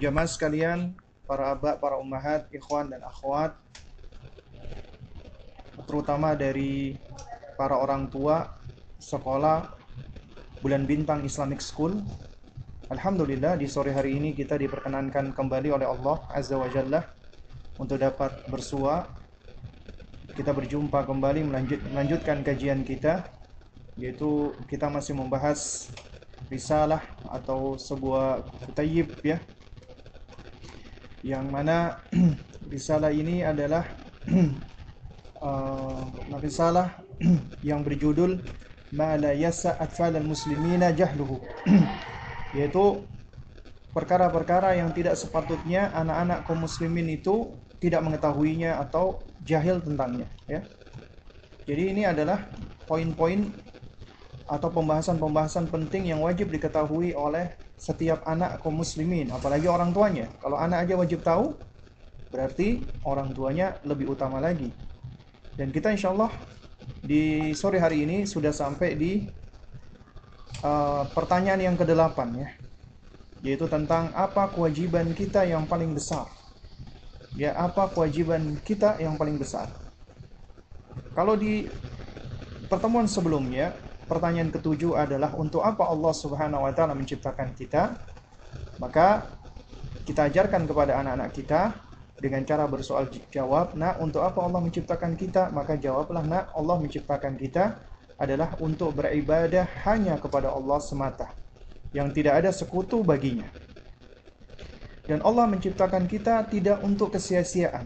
Jamaah sekalian, para abah, para ummahat, ikhwan dan akhwat, terutama dari para orang tua sekolah Bulan Bintang Islamic School. Alhamdulillah, di sore hari ini kita diperkenankan kembali oleh Allah Azza wa Jalla untuk dapat bersua. Kita berjumpa kembali melanjutkan kajian kita, yaitu kita masih membahas risalah atau sebuah kutayib, ya, yang mana risalah ini adalah risalah yang berjudul ma la yasa atfal al-muslimina jahluhu, yaitu perkara-perkara yang tidak sepatutnya anak-anak kaum muslimin itu tidak mengetahuinya atau jahil tentangnya, ya. Jadi ini adalah poin-poin atau pembahasan-pembahasan penting yang wajib diketahui oleh setiap anak kaum muslimin, apalagi orang tuanya. Kalau anak aja wajib tahu, berarti orang tuanya lebih utama lagi. Dan kita insyaallah di sore hari ini sudah sampai di pertanyaan yang ke-8, ya, yaitu tentang apa kewajiban kita yang paling besar. Ya, apa kewajiban kita yang paling besar? Kalau di pertemuan sebelumnya, pertanyaan ketujuh adalah untuk apa Allah Subhanahu wa Ta'ala menciptakan kita. Maka kita ajarkan kepada anak-anak kita dengan cara bersoal jawab. Nah, untuk apa Allah menciptakan kita? Maka jawablah, nah, Allah menciptakan kita adalah untuk beribadah hanya kepada Allah semata, yang tidak ada sekutu baginya. Dan Allah menciptakan kita tidak untuk kesia-siaan,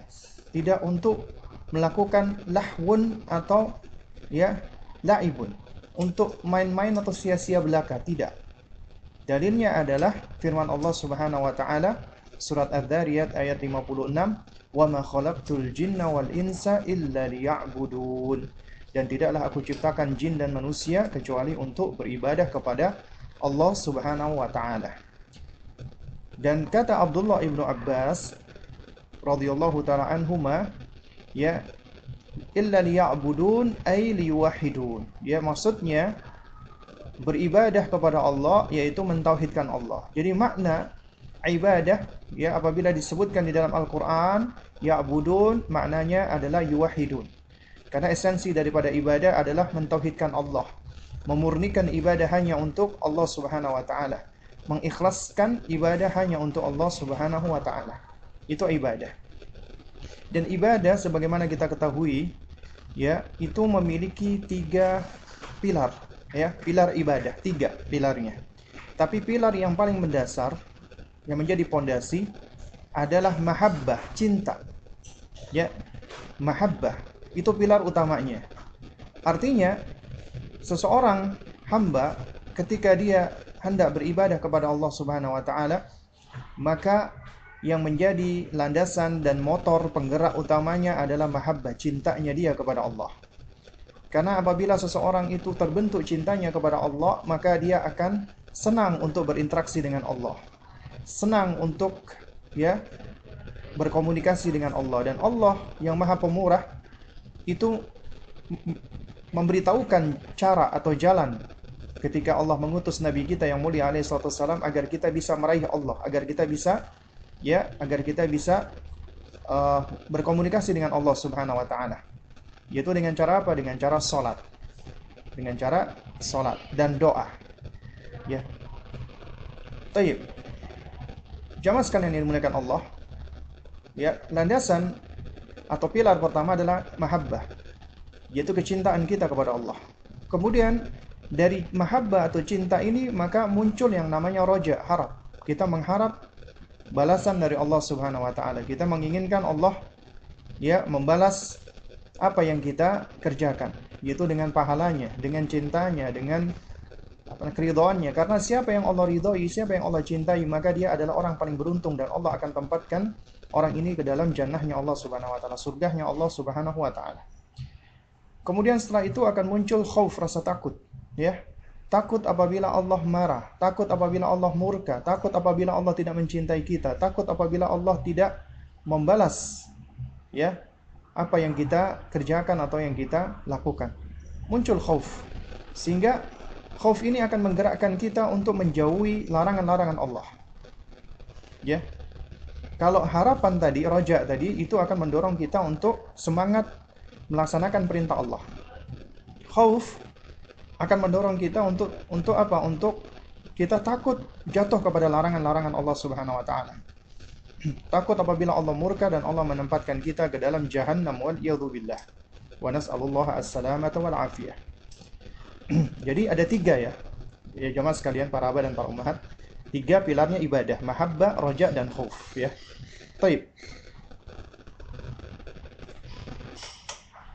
tidak untuk melakukan lahwun atau, ya, laibun, untuk main-main atau sia-sia belaka, tidak. Dalilnya adalah firman Allah Subhanahu wa Ta'ala surat Al-Dhariyat ayat 56, "Wa ma khalaqtul jinna wal insa illa liya'budun." Dan tidaklah aku ciptakan jin dan manusia kecuali untuk beribadah kepada Allah Subhanahu wa Ta'ala. Dan kata Abdullah Ibnu Abbas radhiyallahu ta'ala anhuma, ya, illa liya'budun ay liwahidun. Ya, maksudnya beribadah kepada Allah yaitu mentauhidkan Allah. Jadi makna ibadah, ya, apabila disebutkan di dalam Al-Qur'an ya'budun, maknanya adalah yuwahidun. Karena esensi daripada ibadah adalah mentauhidkan Allah, memurnikan ibadah hanya untuk Allah Subhanahu wa Ta'ala, mengikhlaskan ibadah hanya untuk Allah Subhanahu wa Ta'ala. Itu ibadah. Dan ibadah sebagaimana kita ketahui, ya, itu memiliki 3 pilar, ya, pilar ibadah, 3 pilarnya. Tapi pilar yang paling mendasar yang menjadi pondasi adalah mahabbah, cinta, ya, mahabbah itu pilar utamanya. Artinya seseorang hamba ketika dia hendak beribadah kepada Allah Subhanahu wa Ta'ala, maka yang menjadi landasan dan motor penggerak utamanya adalah mahabbah, cintanya dia kepada Allah. Karena apabila seseorang itu terbentuk cintanya kepada Allah, maka dia akan senang untuk berinteraksi dengan Allah, senang untuk, ya, berkomunikasi dengan Allah. Dan Allah yang maha pemurah itu memberitahukan cara atau jalan ketika Allah mengutus Nabi kita yang mulia alaihi salatu wassalam agar kita bisa meraih Allah, agar kita bisa, ya, agar kita bisa berkomunikasi dengan Allah Subhanahu wa Ta'ala. Yaitu dengan cara apa? Dengan cara salat. Dengan cara salat dan doa. Ya. Baik. Jamaah sekalian yang dimuliakan Allah, ya, landasan atau pilar pertama adalah mahabbah, yaitu kecintaan kita kepada Allah. Kemudian dari mahabbah atau cinta ini maka muncul yang namanya roja, harap. Kita mengharap balasan dari Allah Subhanahu wa Ta'ala. Kita menginginkan Allah, ya, membalas apa yang kita kerjakan, yaitu dengan pahalanya, dengan cintanya, dengan keridhaannya. Karena siapa yang Allah ridhoi, siapa yang Allah cintai, maka dia adalah orang paling beruntung, dan Allah akan tempatkan orang ini ke dalam jannahnya Allah Subhanahu wa Ta'ala, surgahnya Allah Subhanahu wa Ta'ala. Kemudian setelah itu akan muncul khauf, rasa takut, ya. Takut apabila Allah marah, takut apabila Allah murka, takut apabila Allah tidak mencintai kita, takut apabila Allah tidak membalas, ya, apa yang kita kerjakan atau yang kita lakukan. Muncul khauf. Sehingga khauf ini akan menggerakkan kita untuk menjauhi larangan-larangan Allah. Ya, Kalau harapan tadi, roja tadi, itu akan mendorong kita untuk semangat melaksanakan perintah Allah. Khauf akan mendorong kita untuk apa? Untuk kita takut jatuh kepada larangan-larangan Allah Subhanahu wa taala. Takut apabila Allah murka dan Allah menempatkan kita ke dalam jahannam wal iyadzu billah. Wa nas'alullaha as-salamata wal afiyah. Jadi ada tiga ya. Ya jemaah sekalian, para abah dan para ummahat. Tiga pilarnya ibadah, mahabbah, roja, dan khauf ya. Taib.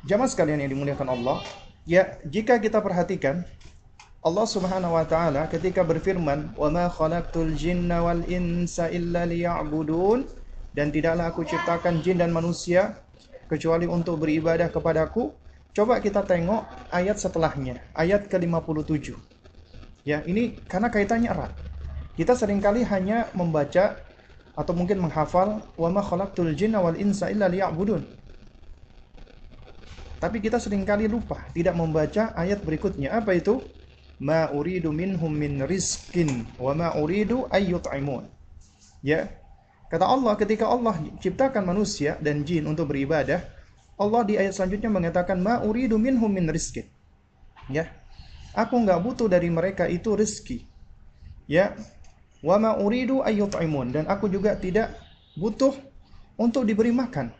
Jemaah sekalian yang dimuliakan Allah, ya, jika kita perhatikan Allah Subhanahu wa taala ketika berfirman, "Wa ma khalaqtul jinna wal insa illa liya'budun," dan tidaklah aku ciptakan jin dan manusia kecuali untuk beribadah kepadaku. Coba kita tengok ayat setelahnya, ayat ke-57. Ya, ini karena kaitannya erat. Kita seringkali hanya membaca atau mungkin menghafal "Wa ma khalaqtul jinna wal insa illa liya'budun." Tapi kita seringkali lupa, tidak membaca ayat berikutnya. Apa itu? Ma uridu minhum min rizqin wa ma uridu ay yut'imun. Ya. Kata Allah, ketika Allah ciptakan manusia dan jin untuk beribadah, Allah di ayat selanjutnya mengatakan ma uridu minhum min rizqin. Ya. Aku enggak butuh dari mereka itu rezeki. Ya. Wa ma uridu ay yut'imun, dan aku juga tidak butuh untuk diberi makan.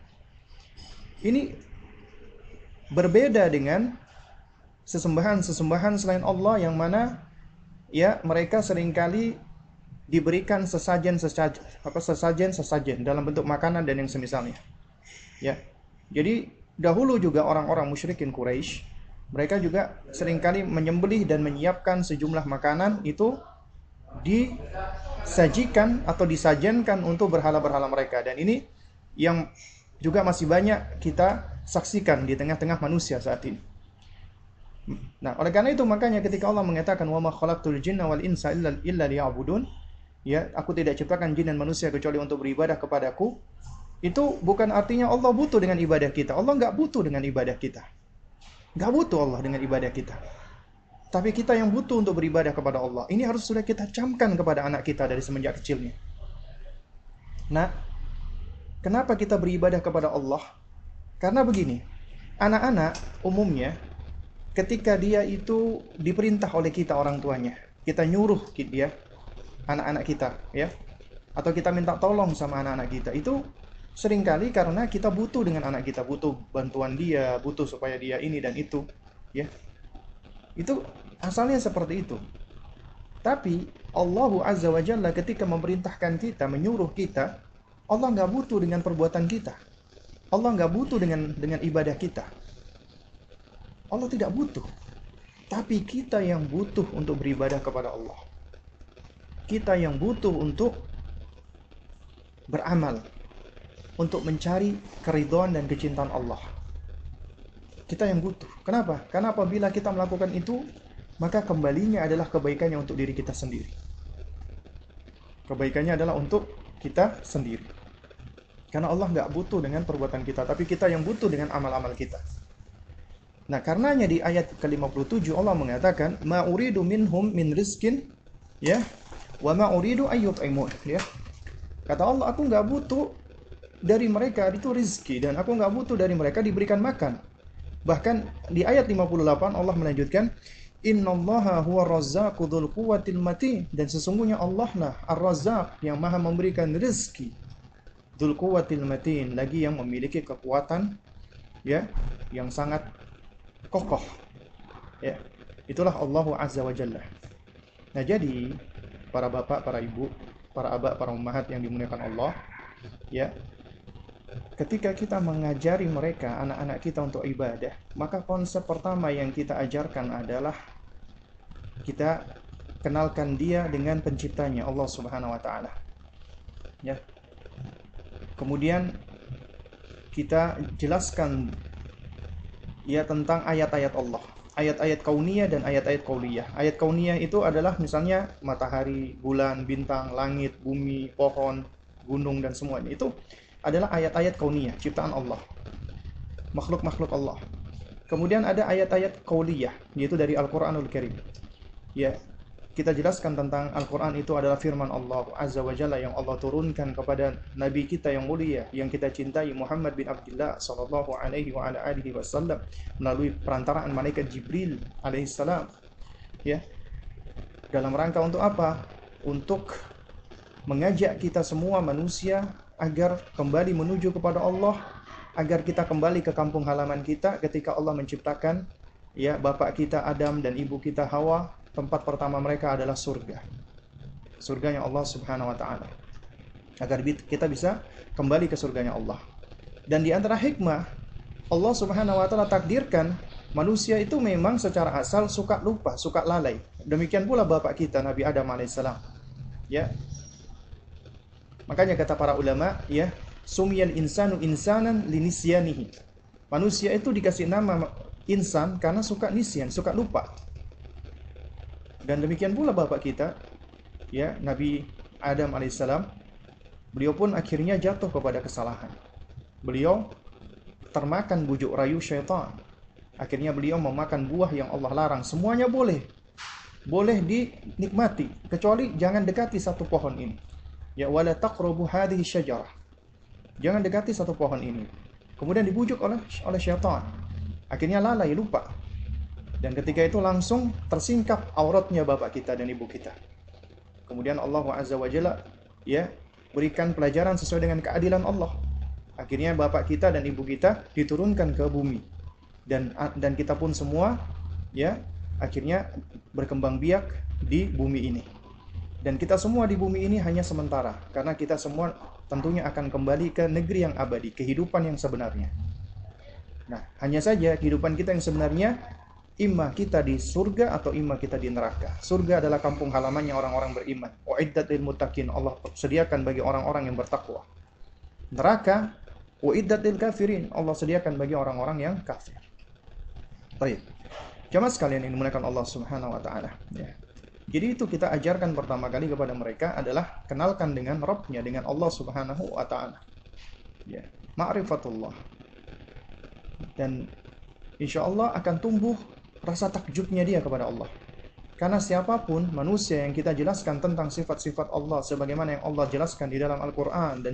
Ini berbeda dengan sesembahan-sesembahan selain Allah yang mana ya mereka seringkali diberikan sesajen dalam bentuk makanan dan yang semisalnya. Ya. Jadi dahulu juga orang-orang musyrikin Quraisy, mereka juga seringkali menyembelih dan menyiapkan sejumlah makanan itu disajikan atau disajenkan untuk berhala-berhala mereka, dan ini yang juga masih banyak kita saksikan di tengah-tengah manusia saat ini. Nah, oleh karena itu makanya ketika Allah mengatakan wa ma khalaqtul jinna wal insa illa liya'budun, ya, aku tidak ciptakan jin dan manusia kecuali untuk beribadah kepadaku, itu bukan artinya Allah butuh dengan ibadah kita. Allah enggak butuh dengan ibadah kita. Enggak butuh Allah dengan ibadah kita. Tapi kita yang butuh untuk beribadah kepada Allah. Ini harus sudah kita camkan kepada anak kita dari semenjak kecilnya. Nah, kenapa kita beribadah kepada Allah? Karena begini, anak-anak umumnya ketika dia itu diperintah oleh kita orang tuanya, kita nyuruh dia, anak-anak kita, ya, atau kita minta tolong sama anak-anak kita, itu seringkali karena kita butuh dengan anak kita, butuh bantuan dia, butuh supaya dia ini dan itu, ya. Itu asalnya seperti itu. Tapi Allah Azza wa Jalla ketika memerintahkan kita, menyuruh kita, Allah nggak butuh dengan perbuatan kita, Allah nggak butuh dengan ibadah kita. Allah tidak butuh, tapi kita yang butuh untuk beribadah kepada Allah. Kita yang butuh untuk beramal, untuk mencari keridhaan dan kecintaan Allah. Kita yang butuh. Kenapa? Karena apabila kita melakukan itu, maka kembalinya adalah kebaikannya untuk diri kita sendiri. Kebaikannya adalah untuk kita sendiri. Karena Allah nggak butuh dengan perbuatan kita, tapi kita yang butuh dengan amal-amal kita. Nah, karenanya di ayat ke-57 Allah mengatakan ma uridu minhum min rizqin ya wa ma uridu ayyut'imun ya. Kata Allah, aku enggak butuh dari mereka itu rezeki dan aku enggak butuh dari mereka diberikan makan. Bahkan di ayat 58 Allah melanjutkan innallaha huwa razzaqu dzul quwwatil matin, dan sesungguhnya Allah lah ar-razzaq yang maha memberikan rezeki dzul quwwatil matin, lagi yang memiliki kekuatan ya yang sangat kokoh. Ya, itulah Allah Azza wa Jalla. Nah, jadi para bapak, para ibu, para abah, para ummahat yang dimuliakan Allah, ya. Ketika kita mengajari mereka, anak-anak kita untuk ibadah, maka konsep pertama yang kita ajarkan adalah kita kenalkan dia dengan penciptanya Allah Subhanahu wa taala. Ya. Kemudian kita jelaskan ya tentang ayat-ayat Allah, ayat-ayat kauniyah dan ayat-ayat qauliyah. Ayat kauniyah itu adalah misalnya matahari, bulan, bintang, langit, bumi, pohon, gunung dan semuanya. Itu adalah ayat-ayat kauniyah, ciptaan Allah, makhluk-makhluk Allah. Kemudian ada ayat-ayat qauliyah, yaitu dari Al-Qur'anul Karim. Ya, kita jelaskan tentang Al-Qur'an itu adalah firman Allah Azza wa Jalla yang Allah turunkan kepada nabi kita yang mulia yang kita cintai Muhammad bin Abdullah sallallahu alaihi wa ala alihi wasallam melalui perantaraan malaikat Jibril alaihi salam. Ya. Dalam rangka untuk apa? Untuk mengajak kita semua manusia agar kembali menuju kepada Allah, agar kita kembali ke kampung halaman kita ketika Allah menciptakan ya bapak kita Adam dan ibu kita Hawa. Tempat pertama mereka adalah surga. Surganya Allah Subhanahu wa taala. Agar kita bisa kembali ke surganya Allah. Dan di antara hikmah Allah Subhanahu wa taala takdirkan manusia itu memang secara asal suka lupa, suka lalai. Demikian pula bapak kita Nabi Adam alaihissalam. Ya. Makanya kata para ulama, ya, sumiyal insanu insanan linisyanihi. Manusia itu dikasih nama insan karena suka nisyan, suka lupa. Dan demikian pula bapak kita, ya, Nabi Adam alaihissalam, beliau pun akhirnya jatuh kepada kesalahan. Beliau termakan bujuk rayu syaitan. Akhirnya beliau memakan buah yang Allah larang. Semuanya boleh. Boleh dinikmati, kecuali jangan dekati satu pohon ini. Ya wala taqrabu hadhihi syajarah. Jangan dekati satu pohon ini. Kemudian dibujuk oleh syaitan. Akhirnya lalai, lupa. Dan ketika itu langsung tersingkap auratnya bapak kita dan ibu kita. Kemudian Allah Azza wa Jalla ya berikan pelajaran sesuai dengan keadilan Allah. Akhirnya bapak kita dan ibu kita diturunkan ke bumi. Dan kita pun semua ya akhirnya berkembang biak di bumi ini. Dan kita semua di bumi ini hanya sementara, karena kita semua tentunya akan kembali ke negeri yang abadi, kehidupan yang sebenarnya. Nah, hanya saja kehidupan kita yang sebenarnya, imma kita di surga atau imma kita di neraka. Surga adalah kampung halamannya orang-orang beriman. Uiddat lil muttaqin, Allah sediakan bagi orang-orang yang bertakwa. Neraka, uiddat lil kafirin, Allah sediakan bagi orang-orang yang kafir. Baik. Jamaah sekalian yang dimuliakan Allah Subhanahu wa taala, ya. Jadi itu kita ajarkan pertama kali kepada mereka adalah kenalkan dengan Rabbnya, dengan Allah Subhanahu wa taala. Ya, ma'rifatullah. Dan insyaallah akan tumbuh rasa takjubnya dia kepada Allah. Karena siapapun manusia yang kita jelaskan tentang sifat-sifat Allah sebagaimana yang Allah jelaskan di dalam Al-Qur'an dan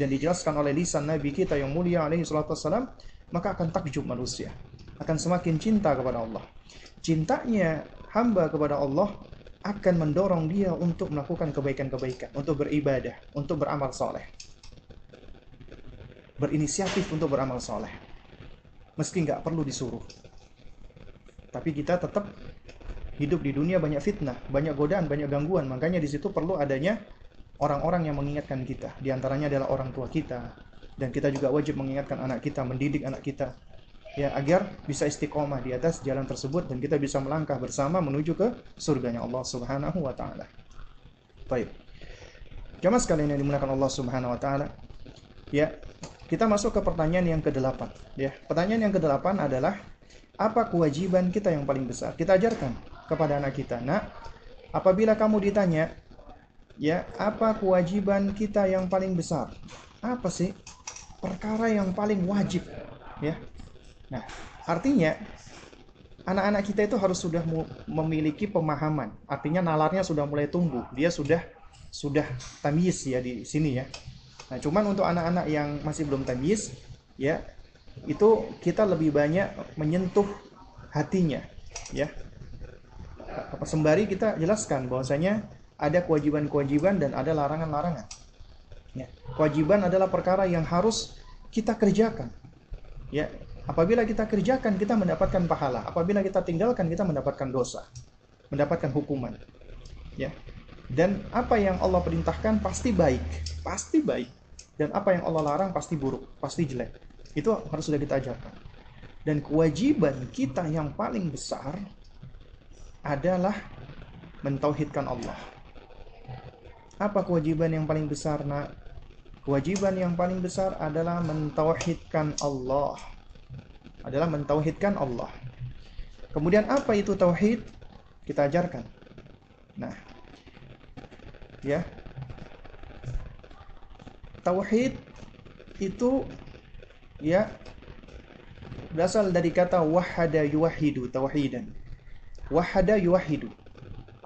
dijelaskan oleh lisan nabi kita yang mulia alaihi salatu wassalam, maka akan takjub manusia, akan semakin cinta kepada Allah. Cintanya hamba kepada Allah akan mendorong dia untuk melakukan kebaikan-kebaikan, untuk beribadah, untuk beramal soleh. Berinisiatif untuk beramal soleh. Meski nggak perlu disuruh. Tapi kita tetap hidup di dunia banyak fitnah, banyak godaan, banyak gangguan. Makanya di situ perlu adanya orang-orang yang mengingatkan kita. Di antaranya adalah orang tua kita. Dan kita juga wajib mengingatkan anak kita, mendidik anak kita. Ya, agar bisa istiqomah di atas jalan tersebut dan kita bisa melangkah bersama menuju ke surganya Allah Subhanahu wa taala. Baik. Jamaah sekalian yang dimuliakan Allah Subhanahu wa taala. Ya, kita masuk ke pertanyaan yang ke-8, ya. Pertanyaan yang ke-8 adalah apa kewajiban kita yang paling besar? Kita ajarkan kepada anak kita, "Nak, apabila kamu ditanya, ya, apa kewajiban kita yang paling besar? Apa sih perkara yang paling wajib?" Ya. Nah, artinya anak-anak kita itu harus sudah memiliki pemahaman. Artinya nalarnya sudah mulai tumbuh. Dia sudah tamyiz ya di sini ya. Nah, cuman untuk anak-anak yang masih belum tamyiz ya, itu kita lebih banyak menyentuh hatinya ya. Sembari kita jelaskan bahwasanya ada kewajiban-kewajiban dan ada larangan-larangan. Ya. Kewajiban adalah perkara yang harus kita kerjakan. Ya. Apabila kita kerjakan, kita mendapatkan pahala. Apabila kita tinggalkan, kita mendapatkan dosa. Mendapatkan hukuman. Ya. Dan apa yang Allah perintahkan pasti baik. Pasti baik. Dan apa yang Allah larang pasti buruk. Pasti jelek. Itu harus sudah kita ajarkan. Dan kewajiban kita yang paling besar adalah mentauhidkan Allah. Apa kewajiban yang paling besar, nak? Kewajiban yang paling besar adalah mentauhidkan Allah. Adalah mentauhidkan Allah. Kemudian apa itu tauhid? Kita ajarkan. Nah, ya, tauhid itu ya berasal dari kata wahada yuwahidu, tauhidan. Wahada yuwahidu.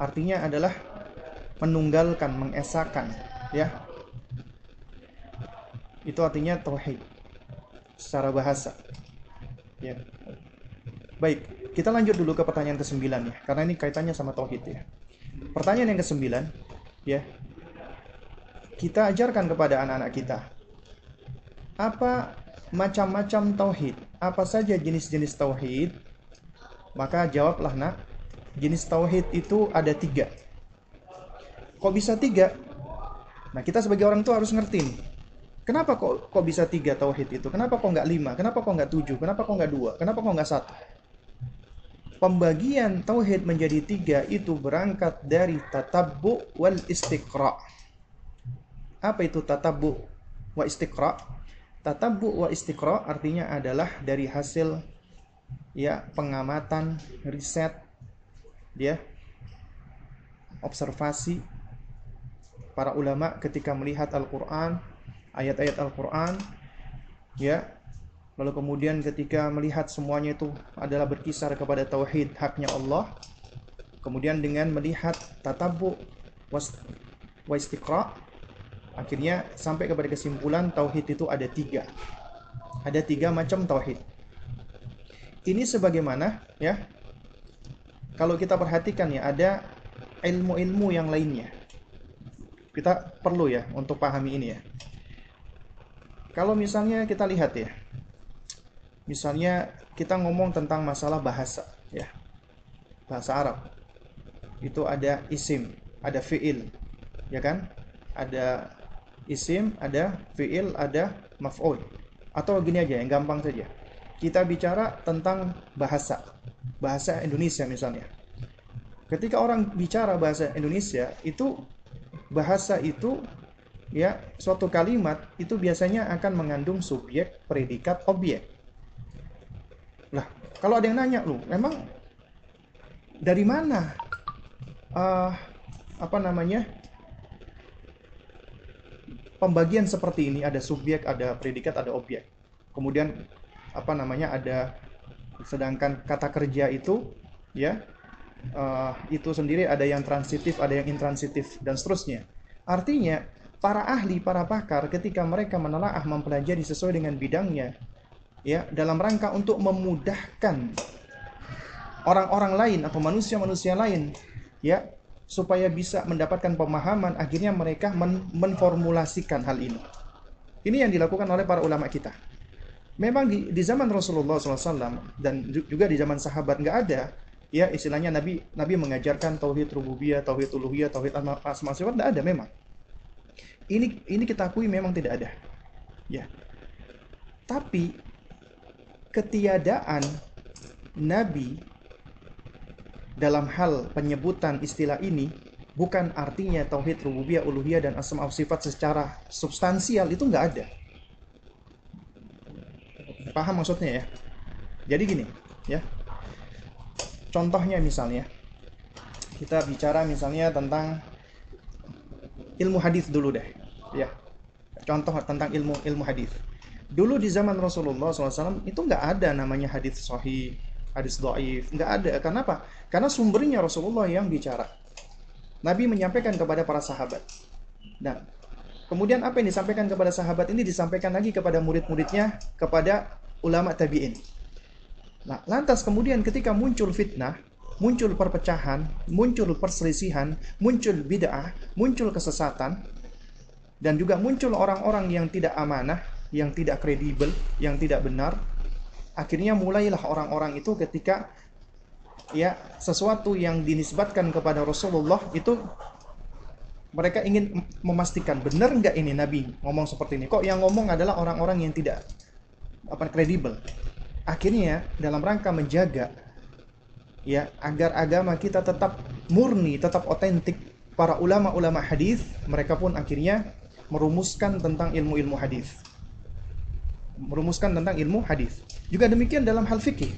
artinya adalah menunggalkan, mengesakan, ya. Itu artinya tauhid secara bahasa. Ya. Baik, kita lanjut dulu ke pertanyaan ke-9 ya, karena ini kaitannya sama tauhid ya. Pertanyaan yang ke-9 ya. Kita ajarkan kepada anak-anak kita apa macam-macam tauhid, apa saja jenis-jenis tauhid? Maka jawablah nak, jenis tauhid itu ada 3. Kok bisa 3? Nah, kita sebagai orang tua harus ngerti nih. Kenapa kok bisa 3 tauhid itu? Kenapa kok nggak 5? Kenapa kok nggak 7? Kenapa kok nggak 2? Kenapa kok nggak 1? Pembagian tauhid menjadi 3 itu berangkat dari tatabbu wal istiqra. Apa itu tatabbu wa istiqra? Tatabbu wa istiqra artinya adalah dari hasil ya pengamatan, riset, ya observasi para ulama ketika melihat Al-Qur'an, ayat-ayat Al-Qur'an ya, lalu kemudian ketika melihat semuanya itu adalah berkisar kepada tauhid, haknya Allah, kemudian dengan melihat tatabbu wa istiqra akhirnya sampai kepada kesimpulan tauhid itu ada 3, ada 3 macam tauhid. Ini sebagaimana ya, kalau kita perhatikan ya, ada ilmu-ilmu yang lainnya. Kita perlu ya untuk pahami ini ya. Kalau misalnya kita lihat ya, misalnya kita ngomong tentang masalah bahasa ya, bahasa Arab itu ada isim, ada fi'il, ya kan? Ada isim, ada fi'il, ada maf'ul. Atau gini aja yang gampang saja, kita bicara tentang bahasa, bahasa Indonesia misalnya. Ketika orang bicara bahasa Indonesia itu, bahasa itu ya, suatu kalimat itu biasanya akan mengandung subjek, predikat, objek. Lah, kalau ada yang nanya, lu emang dari mana pembagian seperti ini, ada subjek, ada predikat, ada objek. Kemudian ada, sedangkan kata kerja itu ya itu sendiri ada yang transitif, ada yang intransitif dan seterusnya. Artinya para ahli, para pakar ketika mereka menelaah, mempelajari sesuai dengan bidangnya ya, dalam rangka untuk memudahkan orang-orang lain atau manusia-manusia lain ya, supaya bisa mendapatkan pemahaman, akhirnya mereka menformulasikan hal ini. Ini yang dilakukan oleh para ulama kita. Memang di zaman Rasulullah SAW dan juga di zaman sahabat nggak ada ya istilahnya Nabi mengajarkan tauhid rububiyah, tauhid uluhiyah, tauhid asma sifat, nggak ada memang. Ini kita akui memang tidak ada ya. Tapi ketiadaan Nabi dalam hal penyebutan istilah ini bukan artinya tauhid rububiyah, uluhiyah, dan asma sifat secara substansial itu nggak ada. Paham maksudnya ya? Jadi gini ya, contohnya misalnya kita bicara misalnya tentang ilmu hadis dulu deh ya, contoh tentang ilmu hadis. Dulu di zaman Rasulullah SAW itu nggak ada namanya hadis sahih, hadis dhaif, nggak ada. Karena apa? Karena sumbernya Rasulullah yang bicara. Nabi menyampaikan kepada para sahabat. Nah, kemudian apa yang disampaikan kepada sahabat ini disampaikan lagi kepada murid-muridnya, kepada ulama tabi'in. Nah, lantas kemudian ketika muncul fitnah, muncul perpecahan, muncul perselisihan, muncul bid'ah, muncul kesesatan, dan juga muncul orang-orang yang tidak amanah, yang tidak kredibel, yang tidak benar. Akhirnya mulailah orang-orang itu ketika ya sesuatu yang dinisbatkan kepada Rasulullah itu mereka ingin memastikan benar nggak ini Nabi ngomong seperti ini. Kok yang ngomong adalah orang-orang yang tidak kredibel. Akhirnya dalam rangka menjaga ya agar agama kita tetap murni, tetap otentik, para ulama-ulama hadis mereka pun akhirnya merumuskan tentang ilmu-ilmu hadis. Merumuskan tentang ilmu hadis. Juga demikian dalam hal fikih.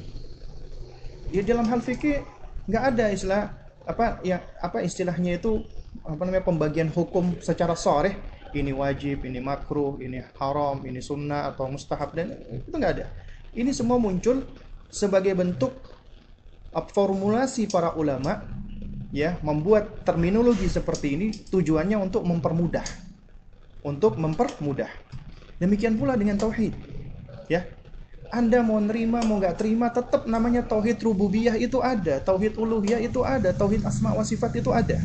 Ya dalam hal fikih nggak ada istilah pembagian hukum secara sharih, ini wajib, ini makruh, ini haram, ini sunnah atau mustahab, dan itu nggak ada. Ini semua muncul sebagai bentuk formulasi para ulama ya, membuat terminologi seperti ini tujuannya untuk mempermudah. Untuk mempermudah. Demikian pula dengan tauhid. Ya. Anda mau nerima, mau nggak terima, tetap namanya tauhid rububiyah itu ada, tauhid uluhiyah itu ada, tauhid asma wa sifat itu ada.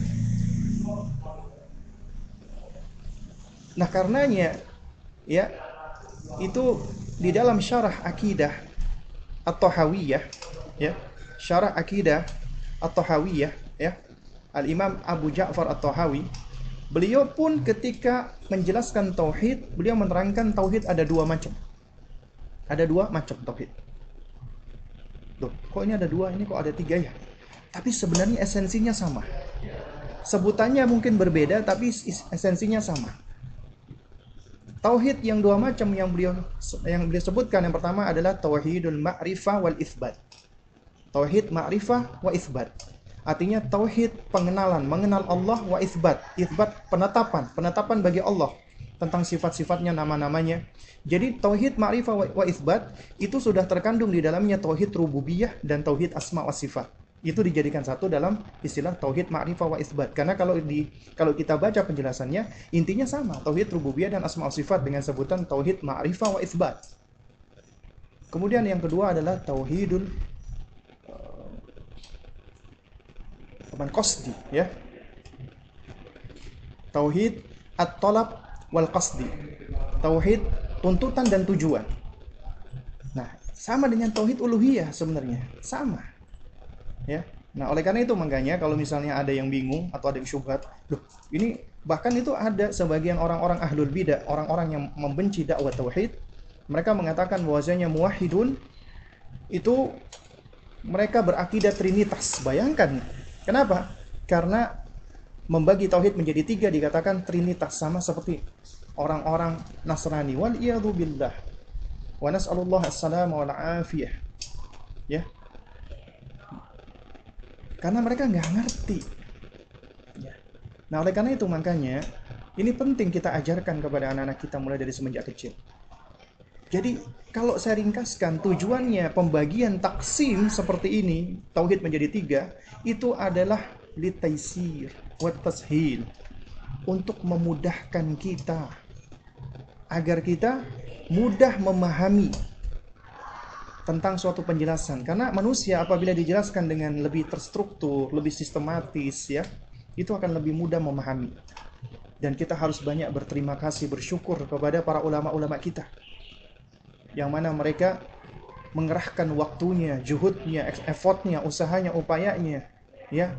Nah, karenanya ya, itu di dalam syarah akidah at-Tahawiyah, ya, syarah akidah at-Tahawiyah, ya, Al-Imam Abu Ja'far at-Tahawi, beliau pun ketika menjelaskan tauhid, beliau menerangkan tauhid ada dua macam. Ada dua macam tauhid. Loh, kok ini ada dua, ini kok ada tiga ya? Tapi sebenarnya esensinya sama. Sebutannya mungkin berbeda, tapi esensinya sama. Tauhid yang dua macam yang beliau sebutkan, yang pertama adalah tauhidul ma'rifah wal itsbat. Tauhid ma'rifah wa itsbat. Artinya tauhid pengenalan, mengenal Allah, wa itsbat. Itsbat penetapan bagi Allah tentang sifat-sifatnya, nama-namanya. Jadi tauhid ma'rifah wa itsbat itu sudah terkandung di dalamnya tauhid rububiyah dan tauhid asma wa sifat. Itu dijadikan satu dalam istilah tauhid ma'rifah wa itsbat. Karena kalau kita baca penjelasannya, intinya sama, tauhid rububiyah dan asma wa sifat dengan sebutan tauhid ma'rifah wa itsbat. Kemudian yang kedua adalah tauhidul qasdi, ya. Tauhid at-talab wal qasdi, tauhid tuntutan dan tujuan. Nah, sama dengan tauhid uluhiyah sebenarnya, sama. Ya. Nah, oleh karena itu makanya kalau misalnya ada yang bingung atau ada yang syubhat, loh, ini bahkan itu ada sebagian orang-orang ahlul bidah, orang-orang yang membenci dakwah tauhid, mereka mengatakan bahwasanya muwahhidun itu mereka berakidah trinitas. Bayangkan. Kenapa? Karena membagi tauhid menjadi tiga dikatakan trinitas, sama seperti orang-orang Nasrani. Wal iyadhu billah. Wa nas'alullah as-salama wal afiyah. Ya. Karena mereka nggak ngerti. Ya. Nah, oleh karena itu makanya ini penting kita ajarkan kepada anak-anak kita mulai dari semenjak kecil. Jadi kalau saya ringkaskan, tujuannya pembagian taksim seperti ini, tauhid menjadi tiga, itu adalah litaisir wa tashil, untuk memudahkan kita agar kita mudah memahami tentang suatu penjelasan. Karena manusia apabila dijelaskan dengan lebih terstruktur, lebih sistematis, ya, itu akan lebih mudah memahami. Dan kita harus banyak berterima kasih, bersyukur kepada para ulama-ulama kita, yang mana mereka mengerahkan waktunya, juhudnya, effortnya, usahanya, upayanya, ya,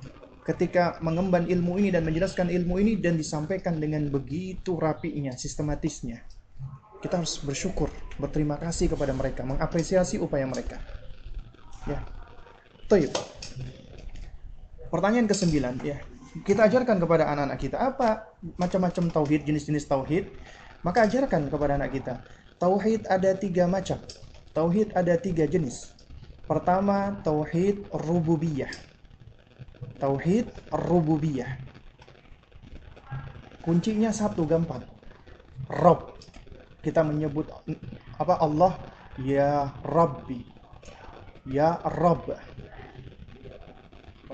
ketika mengemban ilmu ini dan menjelaskan ilmu ini dan disampaikan dengan begitu rapinya, sistematisnya. Kita harus bersyukur, berterima kasih kepada mereka, mengapresiasi upaya mereka. Ya. Baik. Pertanyaan ke-9, ya. Kita ajarkan kepada anak-anak kita apa macam-macam tauhid, jenis-jenis tauhid, maka ajarkan kepada anak kita. Tauhid ada tiga macam. Tauhid ada tiga jenis. Pertama, tauhid rububiyah. Tauhid rububiyah. Kuncinya satu, gampang. Rabb. Kita menyebut apa? Allah, ya Rabbi. Ya Rabb.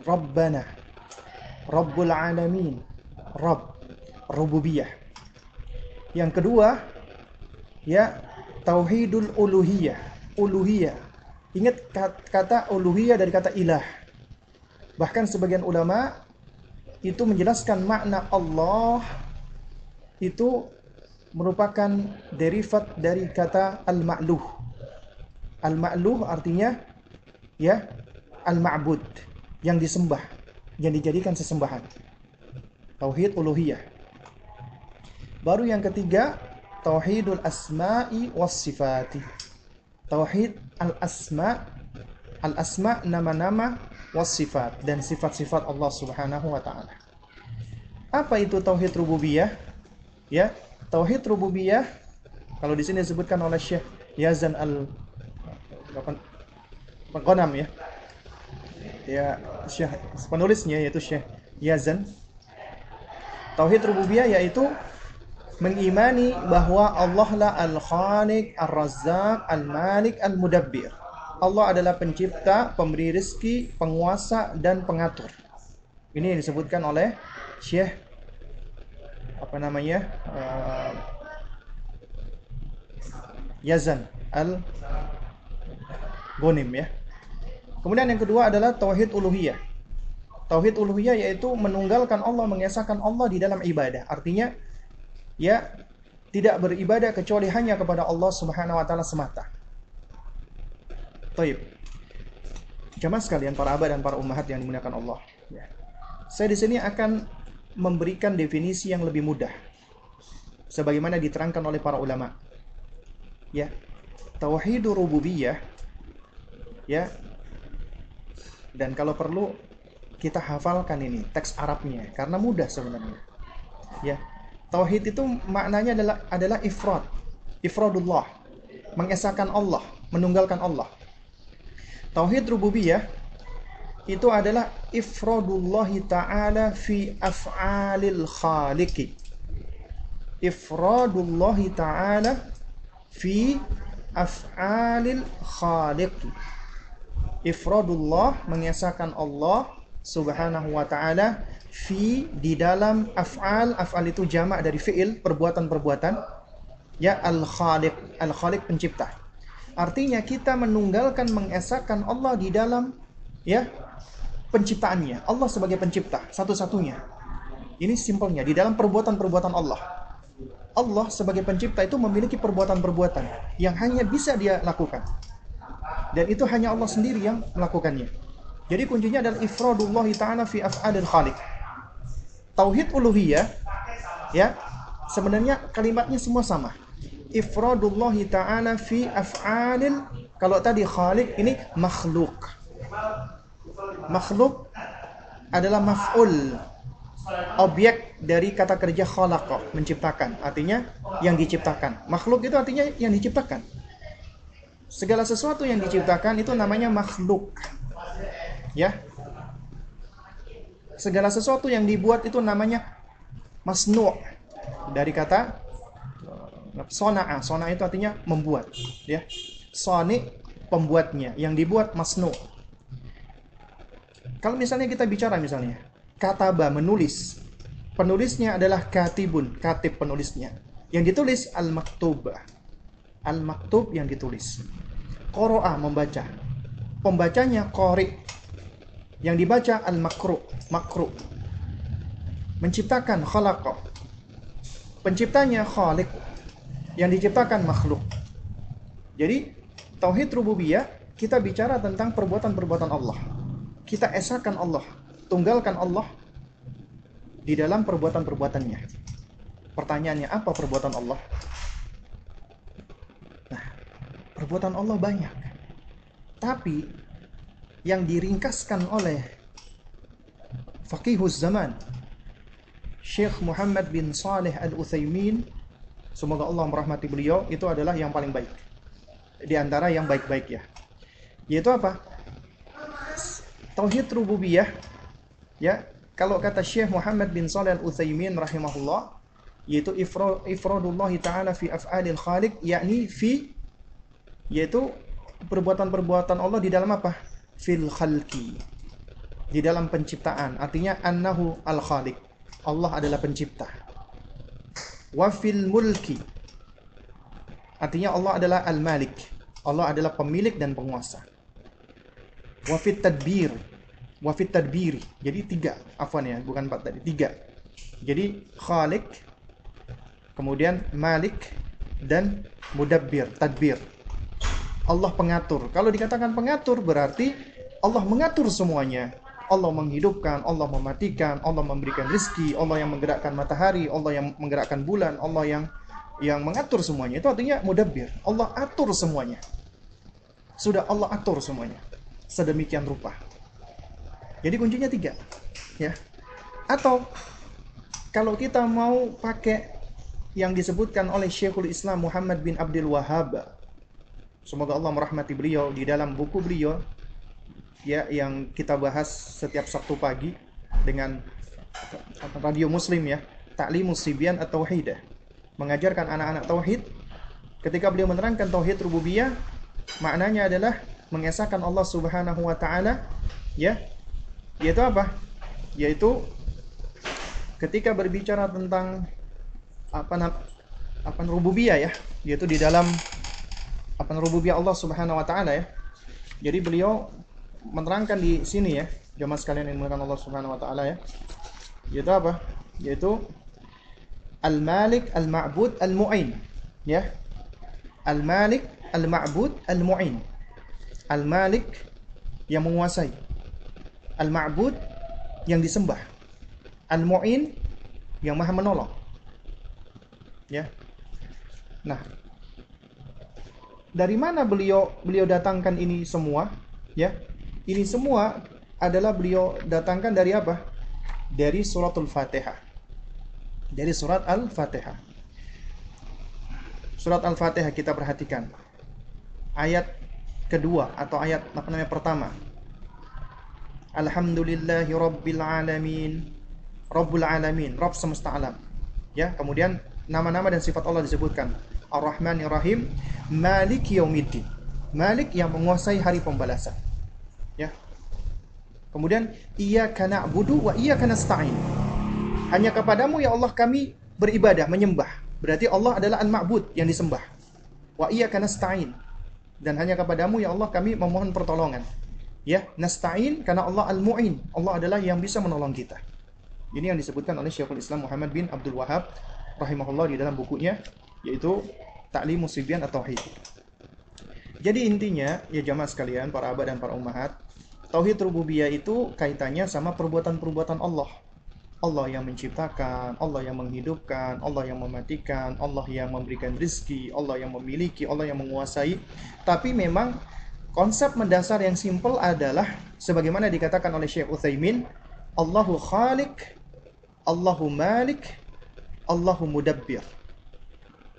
Rabbana. Rabbul alamin. Rabb. Rububiyah. Yang kedua, ya, tauhidul uluhiyah. Uluhiyah. Ingat kata uluhiyah dari kata ilah. Bahkan sebagian ulama itu menjelaskan makna Allah itu merupakan derivat dari kata al-ma'luh. Al-ma'luh artinya, ya, al-ma'bud, yang disembah, yang dijadikan sesembahan. Tauhid uluhiyah. Baru yang ketiga, tauhidul asma'i was sifati. Tauhid al-asma', al-asma', nama-nama, wassifat, dan sifat-sifat Allah Subhanahu wa taala. Apa itu tauhid rububiyah? Ya, tauhid rububiyah kalau di sini disebutkan oleh Syekh Yazan al-Qanam, ya. Ya, Syekh penulisnya yaitu Syekh Yazan. Tauhid rububiyah yaitu mengimani bahwa Allah la al-Khaliq, ar-Razzaq, al-Malik, al-Mudabbir. Allah adalah pencipta, pemberi rezeki, penguasa, dan pengatur. Ini disebutkan oleh Syekh Yazan Al-Ghanim ya. Kemudian yang kedua adalah tauhid uluhiyah. Tauhid uluhiyah yaitu menunggalkan Allah, mengesahkan Allah di dalam ibadah. Artinya ya tidak beribadah kecuali hanya kepada Allah Subhanahu wa taala semata. Baik. Jamaah sekalian para abah dan para ummahat yang dimuliakan Allah. Ya. Saya di sini akan memberikan definisi yang lebih mudah sebagaimana diterangkan oleh para ulama. Ya. Tauhid rububiyah ya. Dan kalau perlu kita hafalkan ini teks Arabnya karena mudah sebenarnya. Ya. Tauhid itu maknanya adalah ifrad. Ifradullah. Mengesahkan Allah, menunggalkan Allah. Tauhid rububiyah itu adalah ifradullah ta'ala fi af'alil khaliqi. Ifradullah ta'ala fi af'alil khaliqi. Ifradullah mengesahkan Allah Subhanahu wa ta'ala fi di dalam af'al. Af'al itu jamak dari fi'il, perbuatan-perbuatan. Ya al-khaliq, al-khaliq pencipta. Artinya kita menunggalkan mengesahkan Allah di dalam ya penciptaannya. Allah sebagai pencipta satu-satunya. Ini simpelnya di dalam perbuatan-perbuatan Allah. Allah sebagai pencipta itu memiliki perbuatan-perbuatan yang hanya bisa dia lakukan. Dan itu hanya Allah sendiri yang melakukannya. Jadi kuncinya adalah ifradullah ta'ala fi af'alil khaliq. Tauhid uluhiyah ya, sebenarnya kalimatnya semua sama. Ifradullah ta'ala fi af'alil, kalau tadi khaliq ini makhluk. Makhluk adalah maf'ul. Objek dari kata kerja khalaqa, menciptakan. Artinya yang diciptakan. Makhluk itu artinya yang diciptakan. Segala sesuatu yang diciptakan itu namanya makhluk. Ya. Segala sesuatu yang dibuat itu namanya masnu'. Dari kata sona'a. Sona'a itu artinya membuat, ya. Soni pembuatnya, yang dibuat masnu'. Kalau misalnya kita bicara misalnya kataba menulis. Penulisnya adalah katibun, katib penulisnya. Yang ditulis al-maktubah. Al-maktub yang ditulis. Qoro'a membaca. Pembacanya qori. Yang dibaca al-makru. Makru. Menciptakan khalaqa. Penciptanya khaliq. Yang diciptakan makhluk. Jadi tauhid rububiyah kita bicara tentang perbuatan-perbuatan Allah. Kita esakan Allah, tunggalkan Allah di dalam perbuatan-perbuatannya. Pertanyaannya, apa perbuatan Allah? Nah, perbuatan Allah banyak. Tapi yang diringkaskan oleh faqihuz zaman Syekh Muhammad bin Shalih al Utsaimin, semoga Allah merahmati beliau, itu adalah yang paling baik di antara yang baik-baik ya. Yaitu apa? Tauhid rububiyah ya, kalau kata Syekh Muhammad bin Shalih al Utsaimin rahimahullah, yaitu ifradullah ta'ala fi af'alil khaliq, yakni fi, yaitu perbuatan-perbuatan Allah di dalam apa? Fil khalqi, di dalam penciptaan. Artinya annahu al-khaliq, Allah adalah pencipta. Wa fil mulki, artinya Allah adalah al-malik, Allah adalah pemilik dan penguasa. Wa fit tadbir, wa fit tadbiri, jadi tiga, afwan ya, bukan empat tadi, tiga. Jadi khaliq, kemudian malik, dan mudabbir, tadbir. Allah pengatur. Kalau dikatakan pengatur berarti Allah mengatur semuanya. Allah menghidupkan, Allah mematikan, Allah memberikan rezeki, Allah yang menggerakkan matahari, Allah yang menggerakkan bulan, Allah yang mengatur semuanya. Itu artinya mudabbir. Allah atur semuanya. Sudah Allah atur semuanya sedemikian rupa. Jadi kuncinya tiga, ya. Atau kalau kita mau pakai yang disebutkan oleh Sheikhul Islam Muhammad bin Abdul Wahhab, semoga Allah merahmati beliau, di dalam buku beliau ya yang kita bahas setiap Sabtu pagi dengan Radio Muslim ya, Ta'limus Sibyan At-Tauhidah, mengajarkan anak-anak tauhid. Ketika beliau menerangkan tauhid rububiyah, maknanya adalah mengesahkan Allah Subhanahu wa taala ya, yaitu apa? yaitu ketika berbicara tentang rububiyah ya, yaitu di dalam rububiyah Allah Subhanahu wa taala ya. Jadi beliau menerangkan di sini ya, jamaah sekalian yang dimuliakan Allah Subhanahu wa taala ya. Yaitu apa? Yaitu Al-Malik, Al-Ma'bud, Al-Mu'in ya. Al-Malik, Al-Ma'bud, Al-Mu'in. Al-Malik yang menguasai, Al-Ma'bud yang disembah, Al-Mu'in yang maha menolong ya. Nah, dari mana beliau datangkan ini semua ya? Ini semua adalah beliau datangkan dari apa? Dari surat Al-Fatihah. Dari surat Al-Fatihah. Surat Al-Fatihah kita perhatikan ayat kedua atau ayat pertama. Alhamdulillahi Rabbil Alamin. Rabbul Alamin, Rabb semesta alam. Ya, kemudian nama-nama dan sifat Allah disebutkan. Ar-Rahmanir Rahim, Malik Yaumiddin. Malik yang menguasai hari pembalasan. Ya. Kemudian iyyaka na'budu wa iyyaka nasta'in. Hanya kepadamu ya Allah kami beribadah, menyembah. Berarti Allah adalah al-ma'bud yang disembah. Wa iyyaka nasta'in. Dan hanya kepadamu ya Allah kami memohon pertolongan. Ya, nasta'in karena Allah al-mu'in. Allah adalah yang bisa menolong kita. Ini yang disebutkan oleh Sheikhul Islam Muhammad bin Abdul Wahhab rahimahullah di dalam bukunya, yaitu Ta'limus Sibyan at-Tauhid. Jadi intinya ya jamaah sekalian, para abad dan para ummahat, tauhid rububiyah itu kaitannya sama perbuatan-perbuatan Allah. Allah yang menciptakan, Allah yang menghidupkan, Allah yang mematikan, Allah yang memberikan rezeki, Allah yang memiliki, Allah yang menguasai. Tapi memang konsep mendasar yang simpel adalah sebagaimana dikatakan oleh Syekh Uthaymin, Allahu Khaliq, Allahu Malik, Allahu Mudabbir.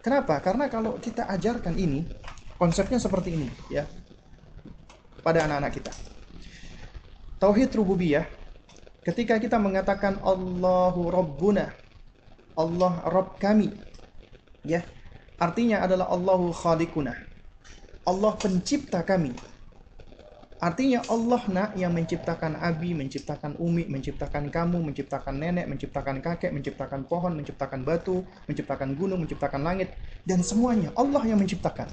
Kenapa? Karena kalau kita ajarkan ini, konsepnya seperti ini ya pada anak-anak kita. Tauhid rububiyah, ketika kita mengatakan Allahu Rabbuna, Allah Rabb kami ya, artinya adalah Allahu Khaliquna, Allah pencipta kami. Artinya Allah yang menciptakan abi, menciptakan umi, menciptakan kamu, menciptakan nenek, menciptakan kakek, menciptakan pohon, menciptakan batu, menciptakan gunung, menciptakan langit, dan semuanya Allah yang menciptakan.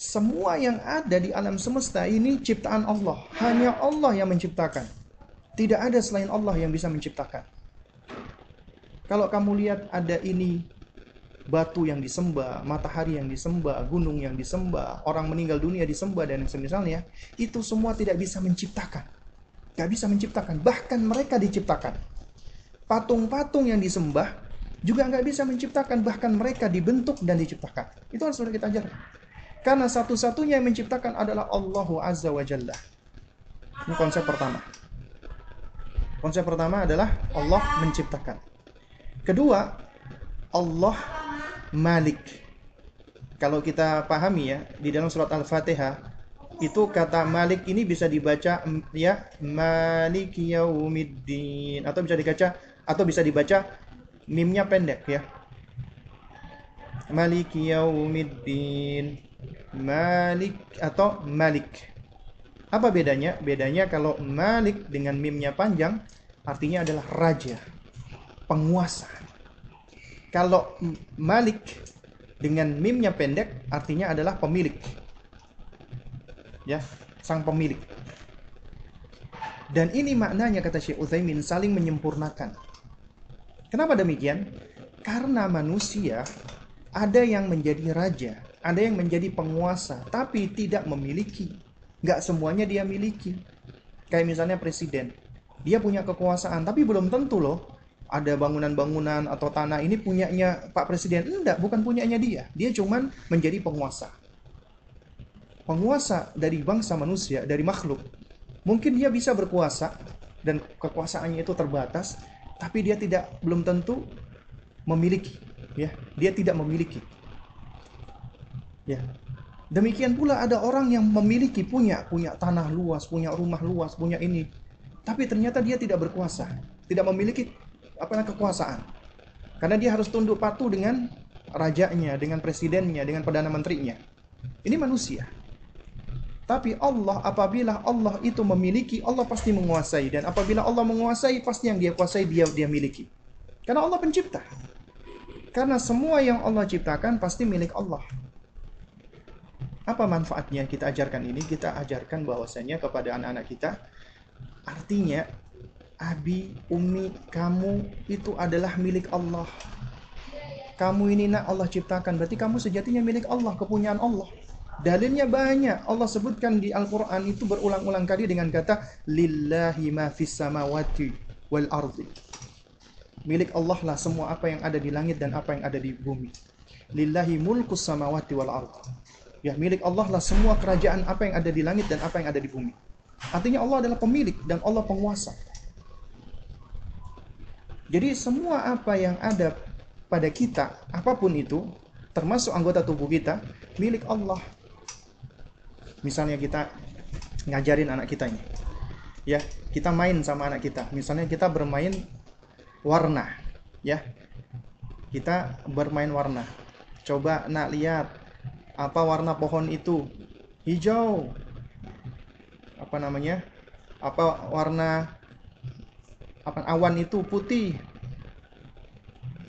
Semua yang ada di alam semesta ini ciptaan Allah. Hanya Allah yang menciptakan. Tidak ada selain Allah yang bisa menciptakan. Kalau kamu lihat ada ini batu yang disembah, matahari yang disembah, gunung yang disembah, orang meninggal dunia disembah, dan yang semisalnya, itu semua tidak bisa menciptakan. Gak bisa menciptakan. Bahkan mereka diciptakan. Patung-patung yang disembah juga gak bisa menciptakan. Bahkan mereka dibentuk dan diciptakan. Itu harus kita ajarkan. Karena satu-satunya yang menciptakan adalah Allahu Azza wa Jalla. Ini konsep pertama. Konsep pertama adalah Allah menciptakan. Kedua, Allah Malik. Kalau kita pahami ya, di dalam surat Al-Fatihah, itu kata Malik ini bisa dibaca ya Malik Yaumiddin, atau bisa dibaca mimnya pendek ya. Malik Yaumiddin, Malik atau Malik. Apa bedanya? Bedanya kalau Malik dengan mimnya panjang, artinya adalah raja, penguasa. Kalau Malik dengan mimnya pendek, artinya adalah pemilik. Ya, sang pemilik. Dan ini maknanya kata Syekh Utsaimin saling menyempurnakan. Kenapa demikian? Karena manusia ada yang menjadi raja, ada yang menjadi penguasa, tapi tidak memiliki. Nggak semuanya dia miliki. Kayak misalnya presiden. Dia punya kekuasaan, tapi belum tentu loh. Ada bangunan-bangunan atau tanah ini punyanya Pak Presiden. Enggak, bukan punyanya dia. Dia cuman menjadi penguasa. Penguasa dari bangsa manusia, dari makhluk. Mungkin dia bisa berkuasa, dan kekuasaannya itu terbatas, tapi dia tidak, belum tentu memiliki. Ya, dia tidak memiliki. Ya. Demikian pula ada orang yang memiliki, punya tanah luas, punya rumah luas, punya ini. Tapi ternyata dia tidak berkuasa, tidak memiliki kekuasaan. Karena dia harus tunduk patuh dengan rajanya, dengan presidennya, dengan perdana menterinya. Ini manusia. Tapi Allah, apabila Allah itu memiliki, Allah pasti menguasai. Dan apabila Allah menguasai, pasti yang dia kuasai, dia miliki. Karena Allah pencipta. Karena semua yang Allah ciptakan pasti milik Allah. Apa manfaatnya kita ajarkan ini? Kita ajarkan bahwasanya kepada anak-anak kita, artinya, abi, umi, kamu itu adalah milik Allah. Kamu ini nak Allah ciptakan, berarti kamu sejatinya milik Allah, kepunyaan Allah. Dalilnya banyak. Allah sebutkan di Al-Qur'an itu berulang-ulang kali dengan kata lillahi ma fis samawati wal ardi. Milik Allah lah semua apa yang ada di langit dan apa yang ada di bumi. Lillahi mulkus samawati wal ardi. Ya, milik Allah lah semua kerajaan apa yang ada di langit dan apa yang ada di bumi. Artinya Allah adalah pemilik dan Allah penguasa. Jadi semua apa yang ada pada kita, apapun itu, termasuk anggota tubuh kita, milik Allah. Misalnya kita ngajarin anak kita ini, ya, kita main sama anak kita. Misalnya kita bermain warna, ya, kita bermain warna. Coba nak lihat apa warna pohon itu? Hijau. Apa namanya? Apa warna apa awan itu? Putih.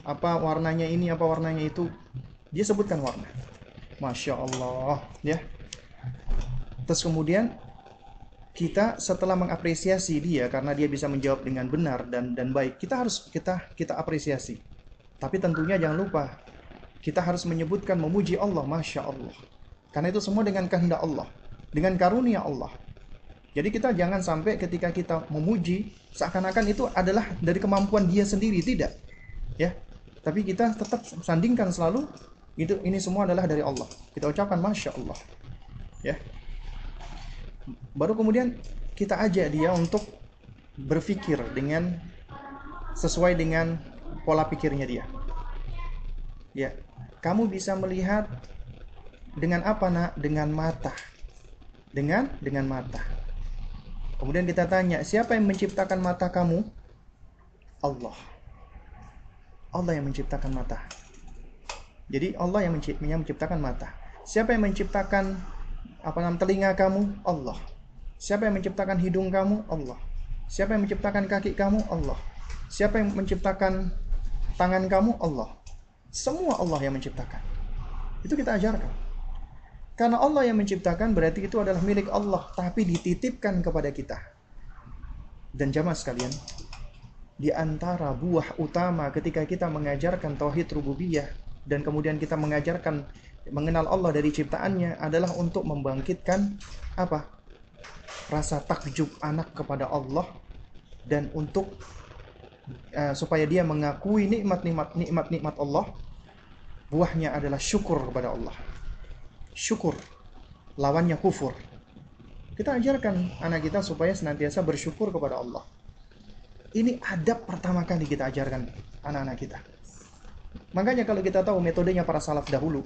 Apa warnanya ini? Apa warnanya itu? Dia sebutkan warna. Masya Allah, ya. Terus kemudian kita setelah mengapresiasi dia karena dia bisa menjawab dengan benar dan baik, kita harus kita apresiasi. Tapi tentunya jangan lupa kita harus menyebutkan memuji Allah, Masya Allah. Karena itu semua dengan kehendak Allah, dengan karunia Allah. Jadi kita jangan sampai ketika kita memuji seakan-akan itu adalah dari kemampuan dia sendiri, tidak, ya. Tapi kita tetap sandingkan selalu itu ini semua adalah dari Allah. Kita ucapkan Masya Allah, ya. Baru kemudian kita ajak dia untuk berpikir dengan sesuai dengan pola pikirnya dia. Ya, kamu bisa melihat dengan apa nak? Dengan mata. Dengan mata. Kemudian kita tanya, siapa yang menciptakan mata kamu? Allah. Allah yang menciptakan mata. Jadi Allah yang menciptakan mata. Siapa yang menciptakan apa namanya telinga kamu? Allah. Siapa yang menciptakan hidung kamu? Allah. Siapa yang menciptakan kaki kamu? Allah. Siapa yang menciptakan tangan kamu? Allah. Semua Allah yang menciptakan. Itu kita ajarkan. Karena Allah yang menciptakan berarti itu adalah milik Allah, tapi dititipkan kepada kita. Dan jamaah sekalian, di antara buah utama ketika kita mengajarkan tauhid rububiyah dan kemudian kita mengajarkan mengenal Allah dari ciptaannya adalah untuk membangkitkan apa? Rasa takjub anak kepada Allah dan untuk supaya dia mengakui nikmat-nikmat Allah. Buahnya adalah syukur kepada Allah. Syukur lawannya kufur. Kita ajarkan anak kita supaya senantiasa bersyukur kepada Allah. Ini adab pertama kali kita ajarkan anak-anak kita. Makanya kalau kita tahu metodenya para salaf dahulu,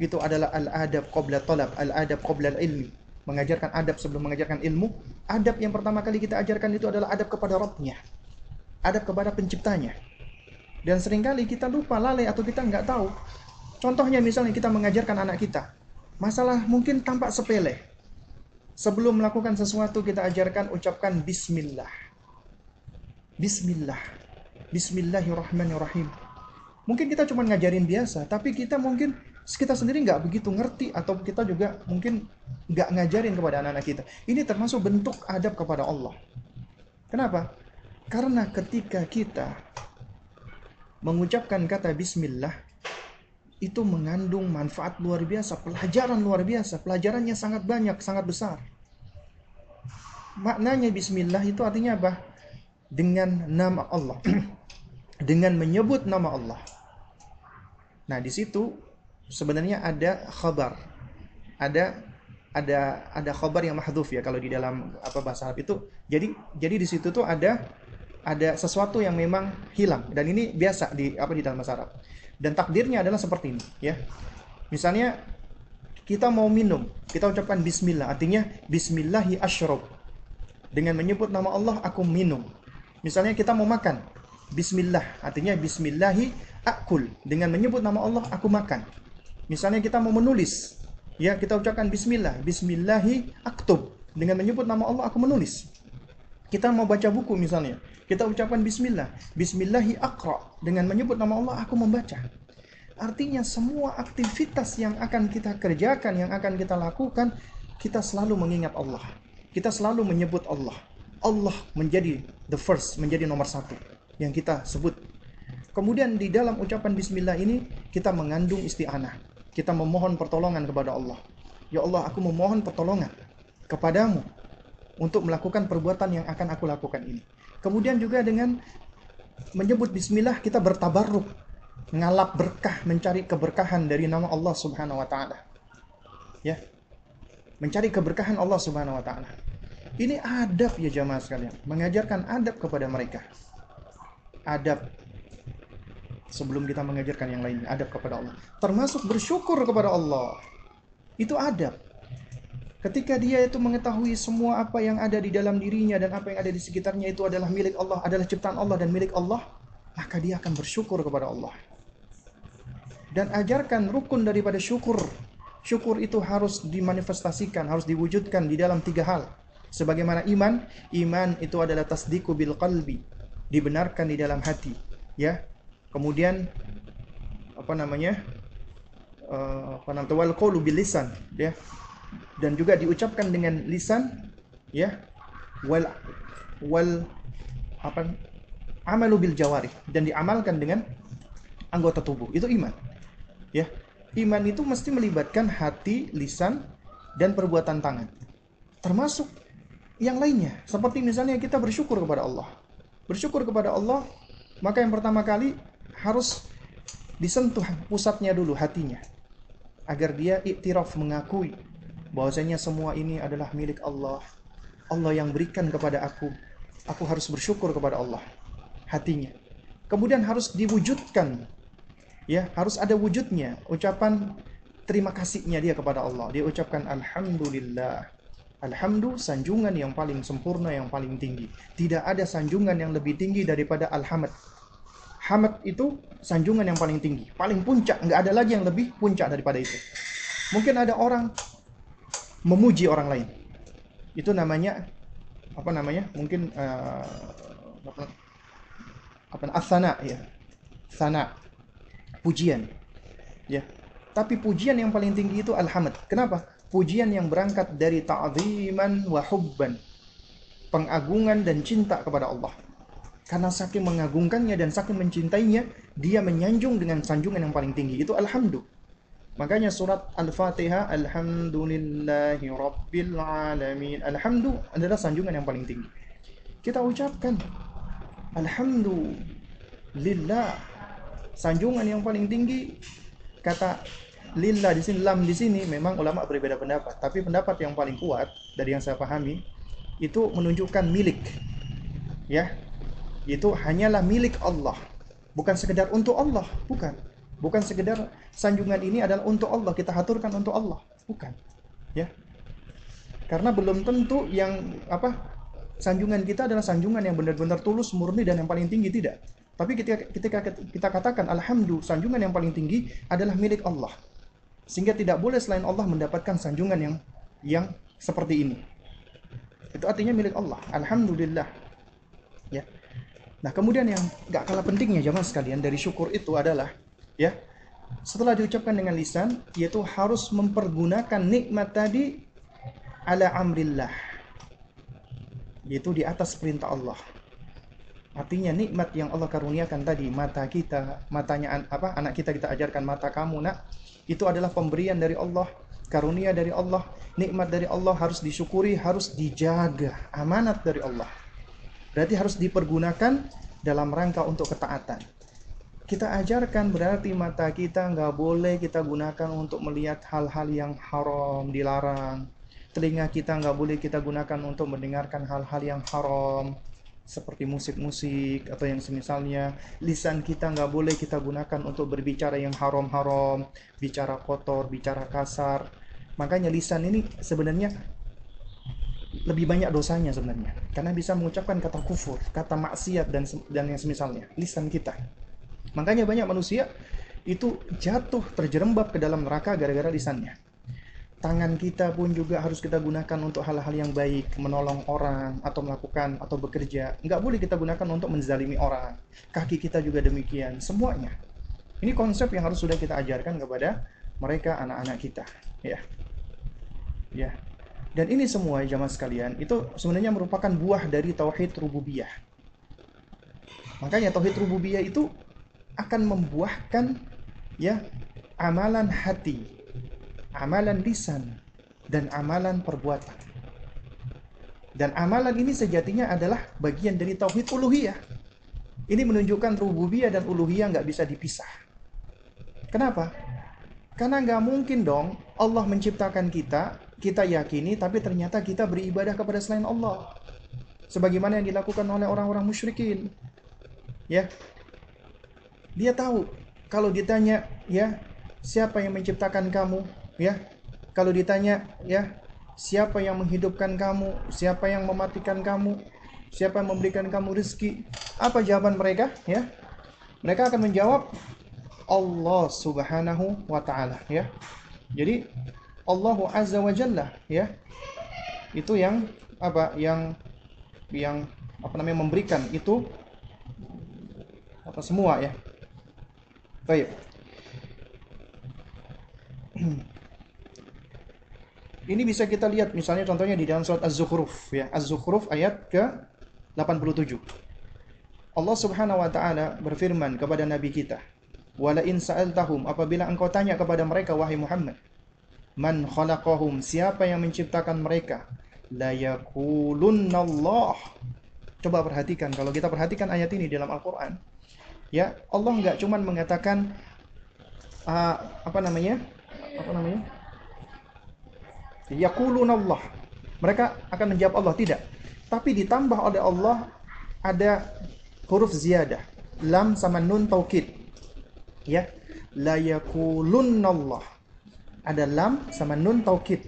itu adalah al-adab qabla talab, al-adab qabla al-ilmi. Mengajarkan adab sebelum mengajarkan ilmu. Adab yang pertama kali kita ajarkan itu adalah adab kepada Rabbnya. Adab kepada penciptanya. Dan seringkali kita lupa, lalai, atau kita nggak tahu. Contohnya misalnya kita mengajarkan anak kita. Masalah mungkin tampak sepele. Sebelum melakukan sesuatu kita ajarkan ucapkan Bismillah. Bismillah, Bismillahirrahmanirrahim. Mungkin kita cuma ngajarin biasa, tapi kita mungkin kita sendiri nggak begitu ngerti, atau kita juga mungkin nggak ngajarin kepada anak-anak kita. Ini termasuk bentuk adab kepada Allah. Kenapa? Karena ketika kita mengucapkan kata Bismillah, itu mengandung manfaat luar biasa, pelajaran luar biasa. Pelajarannya sangat banyak, sangat besar. Maknanya Bismillah itu artinya apa? Dengan nama Allah, dengan menyebut nama Allah. Nah, di situ sebenarnya ada khabar, ada khabar yang mahdhuf ya kalau di dalam apa bahasa Arab itu. Jadi di situ tuh ada sesuatu yang memang hilang, dan ini biasa di dalam bahasa Arab. Dan takdirnya adalah seperti ini, ya. Misalnya kita mau minum, kita ucapkan Bismillah, artinya Bismillahi ashrab. Dengan menyebut nama Allah aku minum. Misalnya kita mau makan, Bismillah, artinya Bismillahi akul. Dengan menyebut nama Allah, aku makan. Misalnya kita mau menulis, Ya, kita ucapkan bismillah. Bismillahi aktub. Dengan menyebut nama Allah aku menulis. Kita mau baca buku misalnya. Kita ucapkan bismillah. Bismillahi akra. Dengan menyebut nama Allah aku membaca. Artinya semua aktivitas yang akan kita kerjakan, yang akan kita lakukan, kita selalu mengingat Allah. Kita selalu menyebut Allah. Allah menjadi the first, menjadi nomor satu yang kita sebut. Kemudian di dalam ucapan bismillah ini, kita mengandung isti'anah. Kita memohon pertolongan kepada Allah. Ya Allah, aku memohon pertolongan kepadamu untuk melakukan perbuatan yang akan aku lakukan ini. Kemudian juga dengan menyebut bismillah, kita bertabarruk, ngalap berkah, mencari keberkahan dari nama Allah Subhanahu wa ta'ala. Ya. Mencari keberkahan Allah Subhanahu wa ta'ala. Ini adab ya jamaah sekalian, mengajarkan adab kepada mereka. Adab sebelum kita mengajarkan yang lain, adab kepada Allah. Termasuk bersyukur kepada Allah. Itu adab. Ketika dia itu mengetahui semua apa yang ada di dalam dirinya dan apa yang ada di sekitarnya itu adalah milik Allah, adalah ciptaan Allah dan milik Allah, maka dia akan bersyukur kepada Allah. Dan ajarkan rukun daripada syukur. Syukur itu harus dimanifestasikan, harus diwujudkan di dalam tiga hal. Sebagaimana iman, iman itu adalah tasdiqu bil qalbi, dibenarkan di dalam hati, ya. Kemudian wal qaulu bil lisan, ya, dan juga diucapkan dengan lisan, ya, amalu bil jawarih, dan diamalkan dengan anggota tubuh. Itu iman, ya. Iman itu mesti melibatkan hati, lisan, dan perbuatan tangan, termasuk yang lainnya. Seperti misalnya kita bersyukur kepada Allah. Bersyukur kepada Allah, maka yang pertama kali harus disentuh pusatnya dulu, hatinya, agar dia iktiraf, mengakui bahwasanya semua ini adalah milik Allah. Allah yang berikan kepada aku harus bersyukur kepada Allah. Hatinya. Kemudian harus diwujudkan, ya, harus ada wujudnya, ucapan terima kasihnya dia kepada Allah. Dia ucapkan alhamdulillah. Alhamdu, sanjungan yang paling sempurna, yang paling tinggi. Tidak ada sanjungan yang lebih tinggi daripada alhamd. Hamd itu sanjungan yang paling tinggi, paling puncak, nggak ada lagi yang lebih puncak daripada itu. Mungkin ada orang memuji orang lain. Itu namanya mungkin as-sana, ya. Sana. Pujian. Ya. Tapi pujian yang paling tinggi itu alhamd. Kenapa? Pujian yang berangkat dari ta'ziman wa hubban. Pengagungan dan cinta kepada Allah. Karena saking mengagungkannya dan saking mencintainya, dia menyanjung dengan sanjungan yang paling tinggi. Itu alhamdulillah. Makanya surat Al-Fatihah, alhamdulillahi rabbil alamin. Alhamdulillah adalah sanjungan yang paling tinggi. Kita ucapkan alhamdulillah, sanjungan yang paling tinggi. Kata lillah di sini, lam di sini, memang ulama berbeda pendapat, tapi pendapat yang paling kuat dari yang saya pahami itu menunjukkan milik, ya, itu hanyalah milik Allah, bukan sekedar untuk Allah, bukan sekedar sanjungan ini adalah untuk Allah, kita haturkan untuk Allah, bukan, ya, karena belum tentu yang sanjungan kita adalah sanjungan yang benar-benar tulus, murni, dan yang paling tinggi, tidak. Tapi ketika kita katakan alhamdulillah, sanjungan yang paling tinggi adalah milik Allah. Sehingga tidak boleh selain Allah mendapatkan sanjungan yang seperti ini. Itu artinya milik Allah. Alhamdulillah. Ya. Nah, kemudian yang gak kalah pentingnya jamaah sekalian dari syukur itu adalah, ya, setelah diucapkan dengan lisan, yaitu harus mempergunakan nikmat tadi ala amrillah. Yaitu di atas perintah Allah. Artinya nikmat yang Allah karuniakan tadi, mata kita, matanya anak kita, kita ajarkan mata kamu nak, itu adalah pemberian dari Allah, karunia dari Allah, nikmat dari Allah, harus disyukuri, harus dijaga, amanat dari Allah. Berarti harus dipergunakan dalam rangka untuk ketaatan. Kita ajarkan berarti mata kita nggak boleh kita gunakan untuk melihat hal-hal yang haram, dilarang. Telinga kita nggak boleh kita gunakan untuk mendengarkan hal-hal yang haram, seperti musik-musik atau yang semisalnya. Lisan kita nggak boleh kita gunakan untuk berbicara yang haram-haram, bicara kotor, bicara kasar. Makanya lisan ini sebenarnya lebih banyak dosanya sebenarnya, karena bisa mengucapkan kata kufur, kata maksiat, dan yang semisalnya, lisan kita. Makanya banyak manusia itu jatuh terjerembab ke dalam neraka gara-gara lisannya. Tangan kita pun juga harus kita gunakan untuk hal-hal yang baik, menolong orang, atau melakukan, atau bekerja. Nggak boleh kita gunakan untuk menzalimi orang. Kaki kita juga demikian, semuanya. Ini konsep yang harus sudah kita ajarkan kepada mereka, anak-anak kita. Ya. Dan ini semua, jamaah sekalian, itu sebenarnya merupakan buah dari tauhid rububiyah. Makanya tauhid rububiyah itu akan membuahkan amalan hati, amalan lisan, dan amalan perbuatan. Dan amalan ini sejatinya adalah bagian dari tauhid uluhiyah. Ini menunjukkan rububiyah dan uluhiyah nggak bisa dipisah. Kenapa? Karena nggak mungkin dong Allah menciptakan kita, kita yakini, tapi ternyata kita beribadah kepada selain Allah, sebagaimana yang dilakukan oleh orang-orang musyrikin. Ya, dia tahu kalau ditanya, siapa yang menciptakan kamu? Kalau ditanya, siapa yang menghidupkan kamu? Siapa yang mematikan kamu? Siapa yang memberikan kamu rezeki? Apa jawaban mereka? Mereka akan menjawab Allah Subhanahu wa ta'ala, Jadi Allahu Azza wa Jalla, Itu yang apa? Yang apa namanya memberikan itu apa semua, Baik. Ini bisa kita lihat misalnya contohnya di dalam surat Az-Zukhruf, Az-Zukhruf ayat ke-87. Allah Subhanahu wa taala berfirman kepada nabi kita, "Wa la in sa'altahum," apabila engkau tanya kepada mereka wahai Muhammad, "Man khalaqahum," siapa yang menciptakan mereka? "La yaqulunallah." Coba perhatikan, kalau kita perhatikan ayat ini dalam Al-Qur'an, Allah enggak cuman mengatakan apa namanya? Yaqulunallah, mereka akan menjawab Allah, tidak. Tapi ditambah oleh Allah ada huruf ziyadah, lam sama nun taukid. La yaqulunallah. Ada lam sama nun taukid.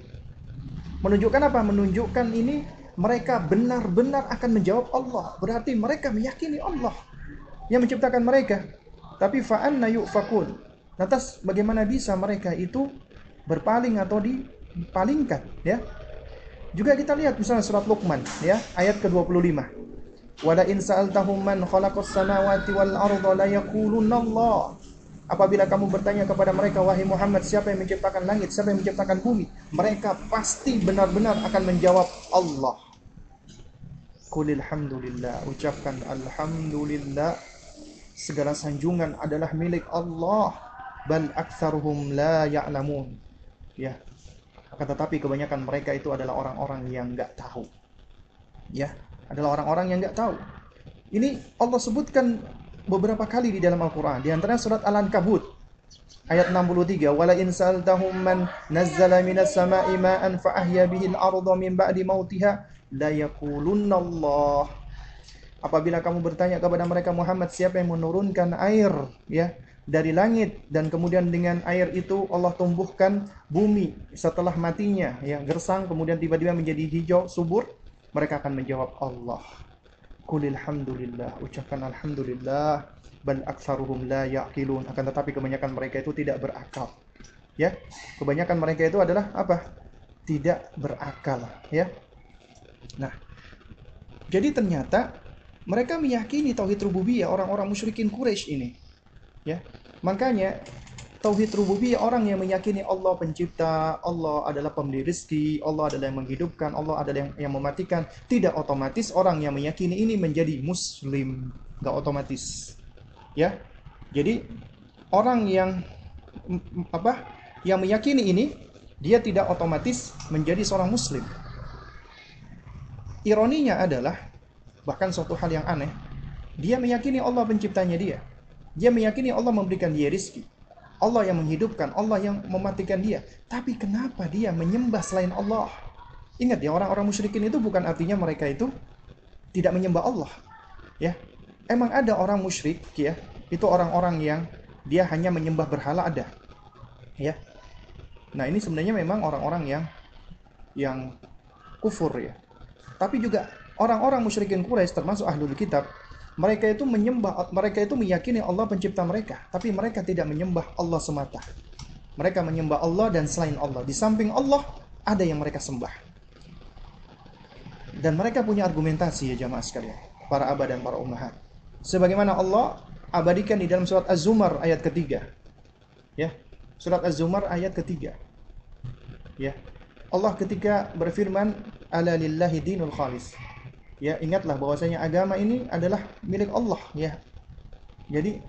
Menunjukkan apa? Menunjukkan ini mereka benar-benar akan menjawab Allah. Berarti mereka meyakini Allah yang menciptakan mereka. Tapi fa'anna yufakun. Lantas bagaimana bisa mereka itu berpaling atau dipalingkan, Juga kita lihat misalnya surat Luqman, ayat ke-25. "Wa la in sa'altahum man khalaqas samawati wal arda la yaqulunallah." Apabila kamu bertanya kepada mereka wahai Muhammad, siapa yang menciptakan langit, siapa yang menciptakan bumi? Mereka pasti benar-benar akan menjawab Allah. Qulil hamdulillah, ucapkan alhamdulillah. Segala sanjungan adalah milik Allah. Bal aktsaruhum la ya'lamun. Akan tetapi kebanyakan mereka itu adalah orang-orang yang nggak tahu, adalah orang-orang yang nggak tahu. Ini Allah sebutkan beberapa kali di dalam Al-Qur'an, di antara surat Al-Ankabut ayat 63, "Wala in sa'altahum man nazzala minas sama'i ma'an fa ahya bihi al-ardha min ba'di mautiha la yaqulunna Allah." Apabila kamu bertanya kepada mereka Muhammad, siapa yang menurunkan air, dari langit, dan kemudian dengan air itu Allah tumbuhkan bumi setelah matinya, gersang, kemudian tiba-tiba menjadi hijau subur, mereka akan menjawab Allah. Qulil hamdulillah, ucapkan alhamdulillah. Bal aktsaruhum la yaqilun, akan tetapi kebanyakan mereka itu tidak berakal. Kebanyakan mereka itu adalah apa? Tidak berakal, Nah, jadi ternyata mereka meyakini tauhid rububiyah, orang-orang musyrikin Quraisy ini. Makanya tauhid rububiyah, orang yang meyakini Allah pencipta, Allah adalah pemberi rezeki, Allah adalah yang menghidupkan, Allah adalah yang mematikan, tidak otomatis orang yang meyakini ini menjadi muslim, nggak otomatis. Jadi orang yang meyakini ini, dia tidak otomatis menjadi seorang muslim. Ironinya adalah, bahkan suatu hal yang aneh, dia meyakini Allah penciptanya dia. Dia meyakini Allah memberikan dia rizki, Allah yang menghidupkan, Allah yang mematikan dia. Tapi kenapa dia menyembah selain Allah? Ingat orang-orang musyrikin itu bukan artinya mereka itu tidak menyembah Allah. Emang ada orang musyrik, itu orang-orang yang dia hanya menyembah berhala, ada. Nah, ini sebenarnya memang orang-orang yang kufur, Tapi juga orang-orang musyrikin Quraisy, termasuk ahlul kitab, mereka itu meyakini Allah pencipta mereka, tapi mereka tidak menyembah Allah semata. Mereka menyembah Allah dan selain Allah. Di samping Allah, ada yang mereka sembah. Dan mereka punya argumentasi, ya jamaah sekalian, para abah dan para ummahat. Sebagaimana Allah abadikan di dalam surat Az-Zumar ayat ketiga. Ya, surat Az-Zumar ayat ketiga. Ya, Allah ketika berfirman, "Ala lillahi dinul khalis." Ya, ingatlah bahwasanya agama ini adalah milik Allah, ya. Jadi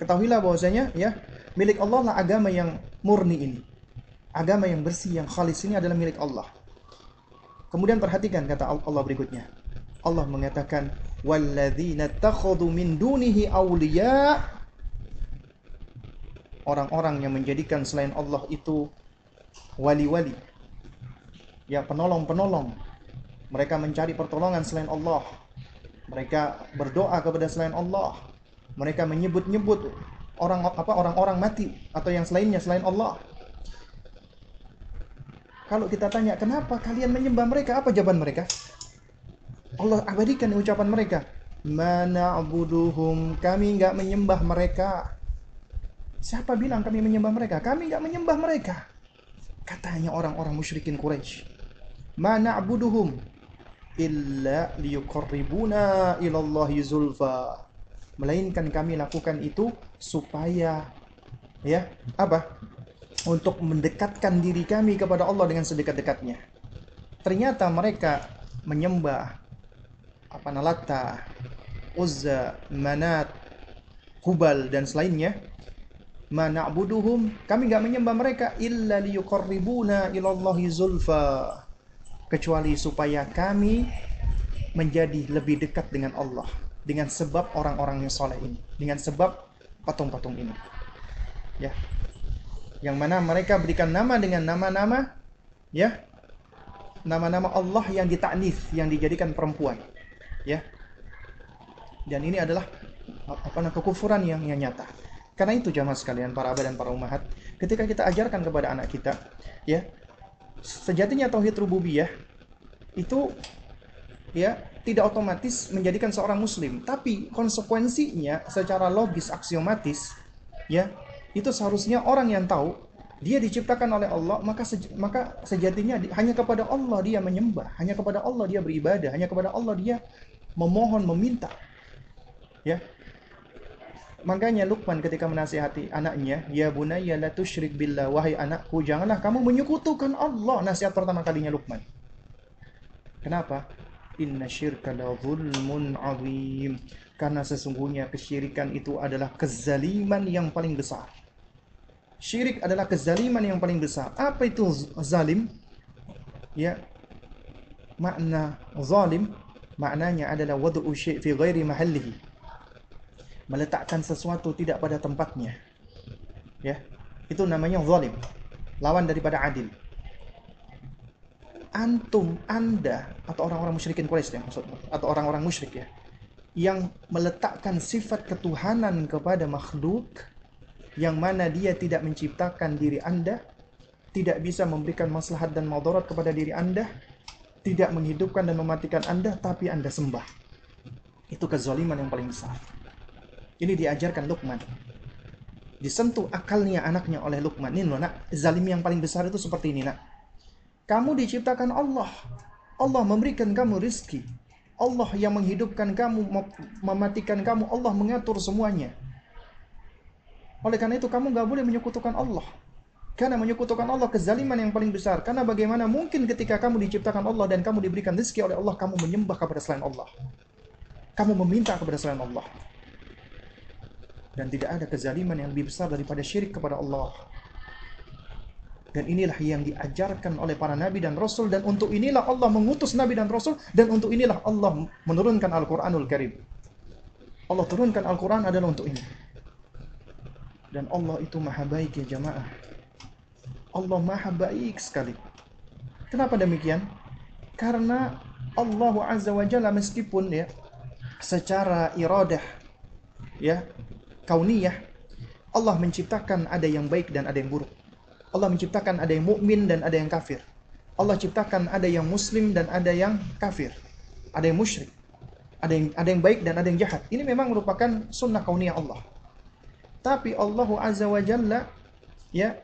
ketahuilah bahwasanya ya, milik Allah lah agama yang murni ini. Agama yang bersih, yang khalis ini adalah milik Allah. Kemudian perhatikan kata Allah berikutnya. Allah mengatakan, "Walladzina takhadhu min dunihi awliya." Orang-orang yang menjadikan selain Allah itu wali-wali, ya, penolong-penolong. Mereka mencari pertolongan selain Allah. Mereka berdoa kepada selain Allah. Mereka menyebut-nyebut orang-orang mati atau yang selainnya selain Allah. Kalau kita tanya, kenapa kalian menyembah mereka? Apa jawaban mereka? Allah abadikan ucapan mereka. Mana'buduhum, kami enggak menyembah mereka. Siapa bilang kami menyembah mereka? Kami enggak menyembah mereka. Katanya orang-orang musyrikin Quraisy. Mana'buduhum illa liyuqarribuna ilallahi zulfa. Melainkan kami lakukan itu supaya, ya, apa? Untuk mendekatkan diri kami kepada Allah dengan sedekat-dekatnya. Ternyata mereka menyembah apa, Nalata, Uzza, Manat, Hubal dan selainnya. Mana'buduhum, kami enggak menyembah mereka illa liyuqarribuna ilallahi zulfa, kecuali supaya kami menjadi lebih dekat dengan Allah dengan sebab orang-orang yang soleh ini, dengan sebab patung-patung ini, ya, yang mana mereka berikan nama dengan nama-nama, ya, nama-nama Allah yang ditaknif, yang dijadikan perempuan, ya. Dan ini adalah kekufuran yang nyata. Karena itu jamaah sekalian, para abah dan para ummahat, ketika kita ajarkan kepada anak kita, ya, sejatinya tauhid rububiyah itu, ya, tidak otomatis menjadikan seorang muslim, tapi konsekuensinya secara logis aksiomatis, ya, itu seharusnya orang yang tahu dia diciptakan oleh Allah, maka sejatinya hanya kepada Allah dia menyembah, hanya kepada Allah dia beribadah, hanya kepada Allah dia memohon, meminta, ya. Makanya Luqman ketika menasihati anaknya, ya bunayya la tusyrik billah, wahai anakku janganlah kamu menyekutukan Allah. Nasihat pertama kalinya Luqman. Kenapa? Inna syirka la zulmun azim. Karena sesungguhnya kesyirikan itu adalah kezaliman yang paling besar. Syirik adalah kezaliman yang paling besar. Apa itu zalim? Ya. Makna zalim maknanya adalah wadu'u syai' fi ghairi mahallihi. Meletakkan sesuatu tidak pada tempatnya, ya, itu namanya zalim, lawan daripada adil. Antum, anda, atau orang-orang musyrikin Quraisy yang maksudnya, atau orang-orang musyrik, ya, yang meletakkan sifat ketuhanan kepada makhluk, yang mana dia tidak menciptakan diri anda, tidak bisa memberikan maslahat dan madarat kepada diri anda, tidak menghidupkan dan mematikan anda, tapi anda sembah. Itu kezaliman yang paling besar. Ini diajarkan Luqman. Disentuh akalnya anaknya oleh Luqman. Ini loh nak, zalim yang paling besar itu seperti ini nak. Kamu diciptakan Allah. Allah memberikan kamu rizki. Allah yang menghidupkan kamu, mematikan kamu. Allah mengatur semuanya. Oleh karena itu kamu gak boleh menyekutukan Allah. Karena menyekutukan Allah kezaliman yang paling besar. Karena bagaimana mungkin ketika kamu diciptakan Allah dan kamu diberikan rizki oleh Allah, kamu menyembah kepada selain Allah. Kamu meminta kepada selain Allah. Dan tidak ada kezaliman yang lebih besar daripada syirik kepada Allah. Dan inilah yang diajarkan oleh para nabi dan rasul. Dan untuk inilah Allah mengutus nabi dan rasul. Dan untuk inilah Allah menurunkan Al-Quranul Karim. Allah turunkan Al-Quran adalah untuk ini. Dan Allah itu maha baik, ya jamaah. Allah maha baik sekali. Kenapa demikian? Karena Allah Azza wa Jalla meskipun, ya, secara iradah, ya, kauniyah, Allah menciptakan ada yang baik dan ada yang buruk. Allah menciptakan ada yang mukmin dan ada yang kafir. Allah ciptakan ada yang muslim dan ada yang kafir. Ada yang musyrik. Ada yang baik dan ada yang jahat. Ini memang merupakan sunnah kauniyah Allah. Tapi Allah Azza wa Jalla, ya,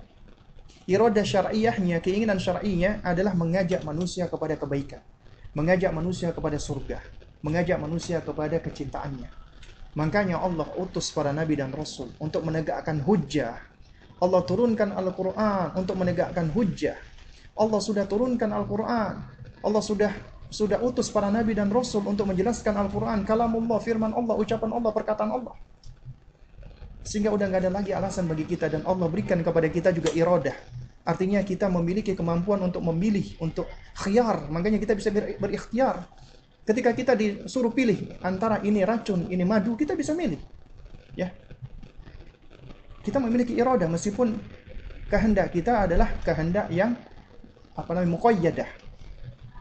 irada syar'iyahnya, keinginan syar'inya adalah mengajak manusia kepada kebaikan, mengajak manusia kepada surga, mengajak manusia kepada kecintaannya. Makanya Allah utus para nabi dan rasul untuk menegakkan hujjah. Allah turunkan Al-Qur'an untuk menegakkan hujjah. Allah sudah turunkan Al-Qur'an. Allah sudah utus para nabi dan rasul untuk menjelaskan Al-Qur'an, kalamullah, firman Allah, ucapan Allah, perkataan Allah. Sehingga udah nggak ada lagi alasan bagi kita, dan Allah berikan kepada kita juga iradah. Artinya kita memiliki kemampuan untuk memilih, untuk khiyar. Makanya kita bisa berikhtiar. Ketika kita disuruh pilih antara ini racun, ini madu, kita bisa milih. Ya. Kita memiliki iradah, meskipun kehendak kita adalah kehendak yang muqayyadah,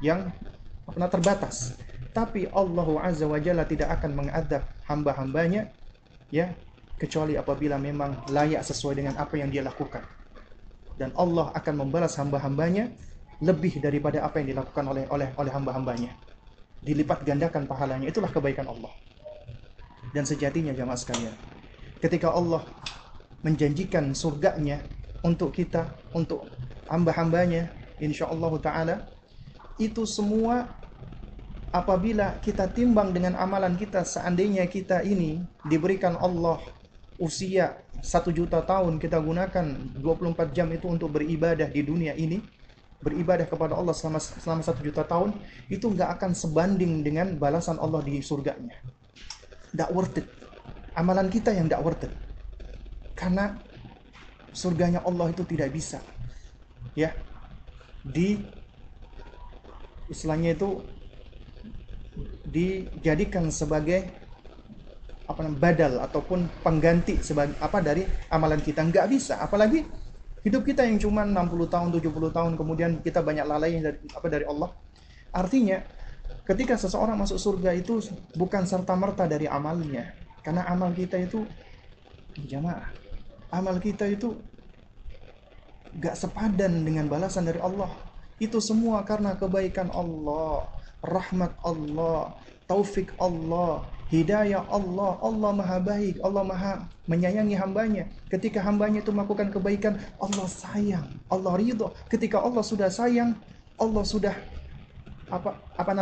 yang terbatas. Tapi Allah Azza wa Jalla tidak akan mengadab hamba-hambanya, ya, kecuali apabila memang layak sesuai dengan apa yang dia lakukan. Dan Allah akan membalas hamba-hambanya lebih daripada apa yang dilakukan oleh hamba-hambanya. Dilipat gandakan pahalanya, itulah kebaikan Allah. Dan sejatinya jamaah sekalian, ketika Allah menjanjikan surganya untuk kita, untuk hamba-hambanya, insyaallah ta'ala, itu semua apabila kita timbang dengan amalan kita. Seandainya kita ini diberikan Allah usia 1.000.000 tahun, kita gunakan 24 jam itu untuk beribadah di dunia ini, beribadah kepada Allah selama 1.000.000 tahun, itu nggak akan sebanding dengan balasan Allah di surganya. Nggak worth it. Amalan kita yang nggak worth it. Karena surganya Allah itu tidak bisa, ya, di istilahnya itu dijadikan sebagai badal ataupun pengganti sebagai dari amalan kita. Nggak bisa. Apalagi hidup kita yang cuma 60 tahun, 70 tahun, kemudian kita banyak lalai dari Allah. Artinya, ketika seseorang masuk surga itu bukan serta-merta dari amalnya. Karena amal kita itu, jamaah, amal kita itu gak sepadan dengan balasan dari Allah. Itu semua karena kebaikan Allah, rahmat Allah, taufik Allah, hidayah Allah. Allah maha baik, Allah maha menyayangi hambanya. Ketika hambanya itu melakukan kebaikan, Allah sayang, Allah ridho. Ketika Allah sudah sayang, Allah sudah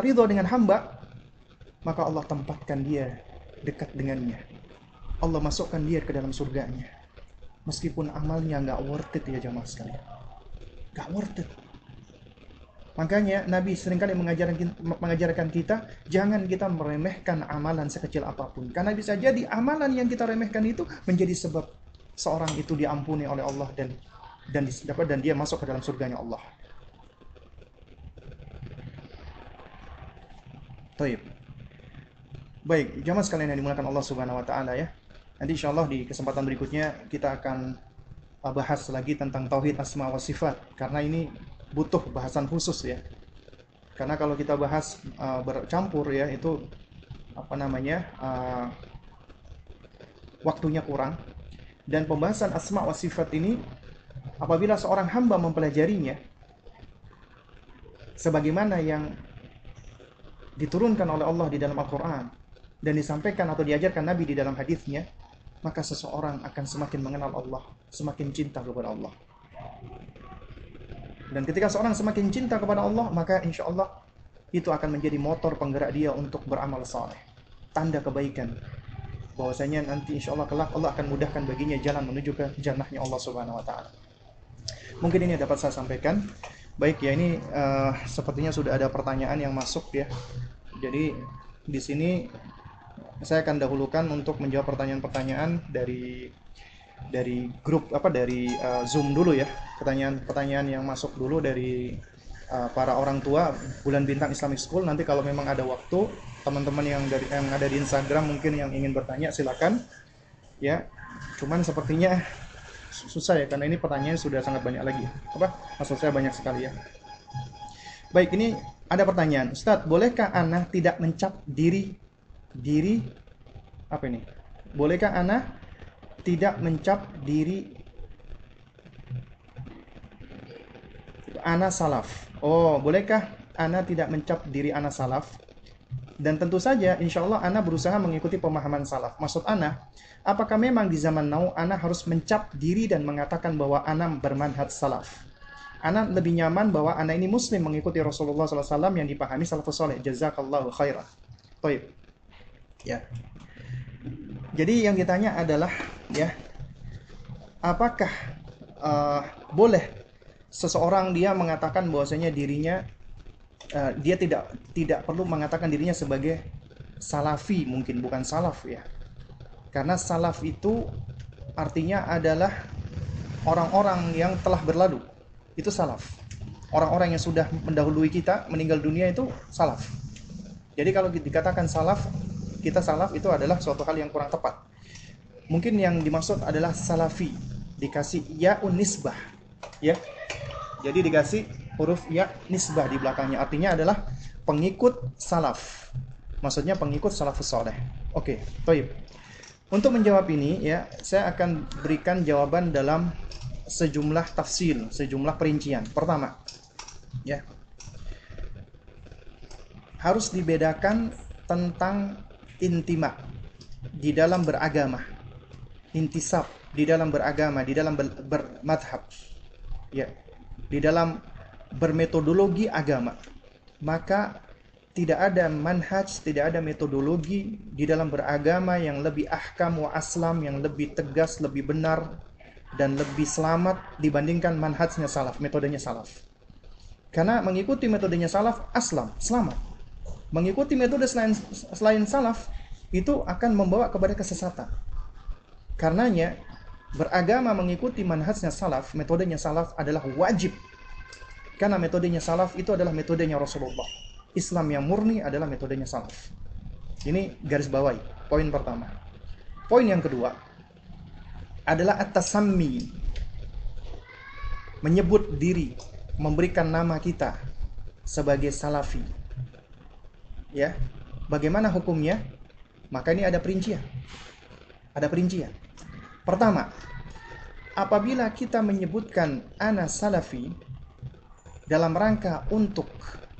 ridho dengan hamba, maka Allah tempatkan dia dekat dengannya. Allah masukkan dia ke dalam surganya. Meskipun amalnya nggak worth it, ya jamaah sekalian, nggak worth it. Makanya Nabi seringkali mengajarkan kita, jangan kita meremehkan amalan sekecil apapun. Karena bisa jadi amalan yang kita remehkan itu menjadi sebab seorang itu diampuni oleh Allah dan dia masuk ke dalam surganya Allah. Taib. Baik, jamaah sekalian yang dimuliakan Allah Subhanahu wa taala, ya. Nanti insyaallah di kesempatan berikutnya kita akan bahas lagi tentang tauhid asma wa sifat, karena ini butuh bahasan khusus, ya. Karena kalau kita bahas bercampur, ya, itu waktunya kurang. Dan pembahasan asma wa sifat ini, apabila seorang hamba mempelajarinya sebagaimana yang diturunkan oleh Allah di dalam Al-Qur'an dan disampaikan atau diajarkan Nabi di dalam hadisnya, maka seseorang akan semakin mengenal Allah, semakin cinta kepada Allah. Dan ketika seorang semakin cinta kepada Allah, maka insya Allah itu akan menjadi motor penggerak dia untuk beramal saleh. Tanda kebaikan. Bahwasanya nanti insya Allah kelak Allah akan mudahkan baginya jalan menuju ke jannahnya Allah Subhanahu wa ta'ala. Mungkin ini dapat saya sampaikan. Baik, ya, ini sepertinya sudah ada pertanyaan yang masuk, ya. Jadi di sini saya akan dahulukan untuk menjawab pertanyaan-pertanyaan dari grup dari Zoom dulu, ya. Pertanyaan-pertanyaan yang masuk dulu dari para orang tua Bulan Bintang Islamic School. Nanti kalau memang ada waktu, teman-teman yang ada di Instagram mungkin yang ingin bertanya silakan, ya. Cuman sepertinya susah, ya, karena ini pertanyaan sudah sangat banyak lagi. Maksud saya banyak sekali, ya. Baik, ini ada pertanyaan. Ustadz, bolehkah ana tidak mencap diri Bolehkah ana tidak mencap diri ana salaf? Oh, bolehkah ana tidak mencap diri ana salaf? Dan tentu saja, insya Allah, ana berusaha mengikuti pemahaman salaf. Maksud ana, apakah memang di zaman now, ana harus mencap diri dan mengatakan bahwa ana bermanhaj salaf? Ana lebih nyaman bahwa ana ini muslim mengikuti Rasulullah SAW yang dipahami salafus saleh. Jazakallahu khairan. Taib. Ya. Jadi yang ditanya adalah, ya, apakah boleh seseorang dia mengatakan bahwasanya dirinya dia tidak perlu mengatakan dirinya sebagai salafi, mungkin bukan salaf ya. Karena salaf itu artinya adalah orang-orang yang telah berlalu. Itu salaf. Orang-orang yang sudah mendahului kita, meninggal dunia itu salaf. Jadi kalau dikatakan salaf, kita salaf itu adalah suatu hal yang kurang tepat. Mungkin yang dimaksud adalah salafi. Dikasih ya'un nisbah. Ya. Jadi dikasih huruf ya nisbah di belakangnya. Artinya adalah pengikut salaf. Maksudnya pengikut salafus saleh. Oke, toib. Untuk menjawab ini ya, saya akan berikan jawaban dalam sejumlah tafsil, sejumlah perincian. Pertama, ya, harus dibedakan tentang intima di dalam beragama, intisab di dalam beragama, di dalam bermadhab, ya, di dalam bermetodologi agama. Maka tidak ada manhaj, tidak ada metodologi di dalam beragama yang lebih ahkam wa aslam, yang lebih tegas, lebih benar dan lebih selamat dibandingkan manhajnya salaf, metodenya salaf. Karena mengikuti metodenya salaf, aslam, selamat. Mengikuti metode selain salaf, itu akan membawa kepada kesesatan. Karenanya, beragama mengikuti manhajnya salaf, metodenya salaf adalah wajib. Karena metodenya salaf itu adalah metodenya Rasulullah. Islam yang murni adalah metodenya salaf. Ini garis bawahi, poin pertama. Poin yang kedua, adalah at-tasammi, menyebut diri, memberikan nama kita sebagai salafi. Ya, bagaimana hukumnya? Maka ini ada perincian. Ada perincian. Pertama, apabila kita menyebutkan ana salafi dalam rangka untuk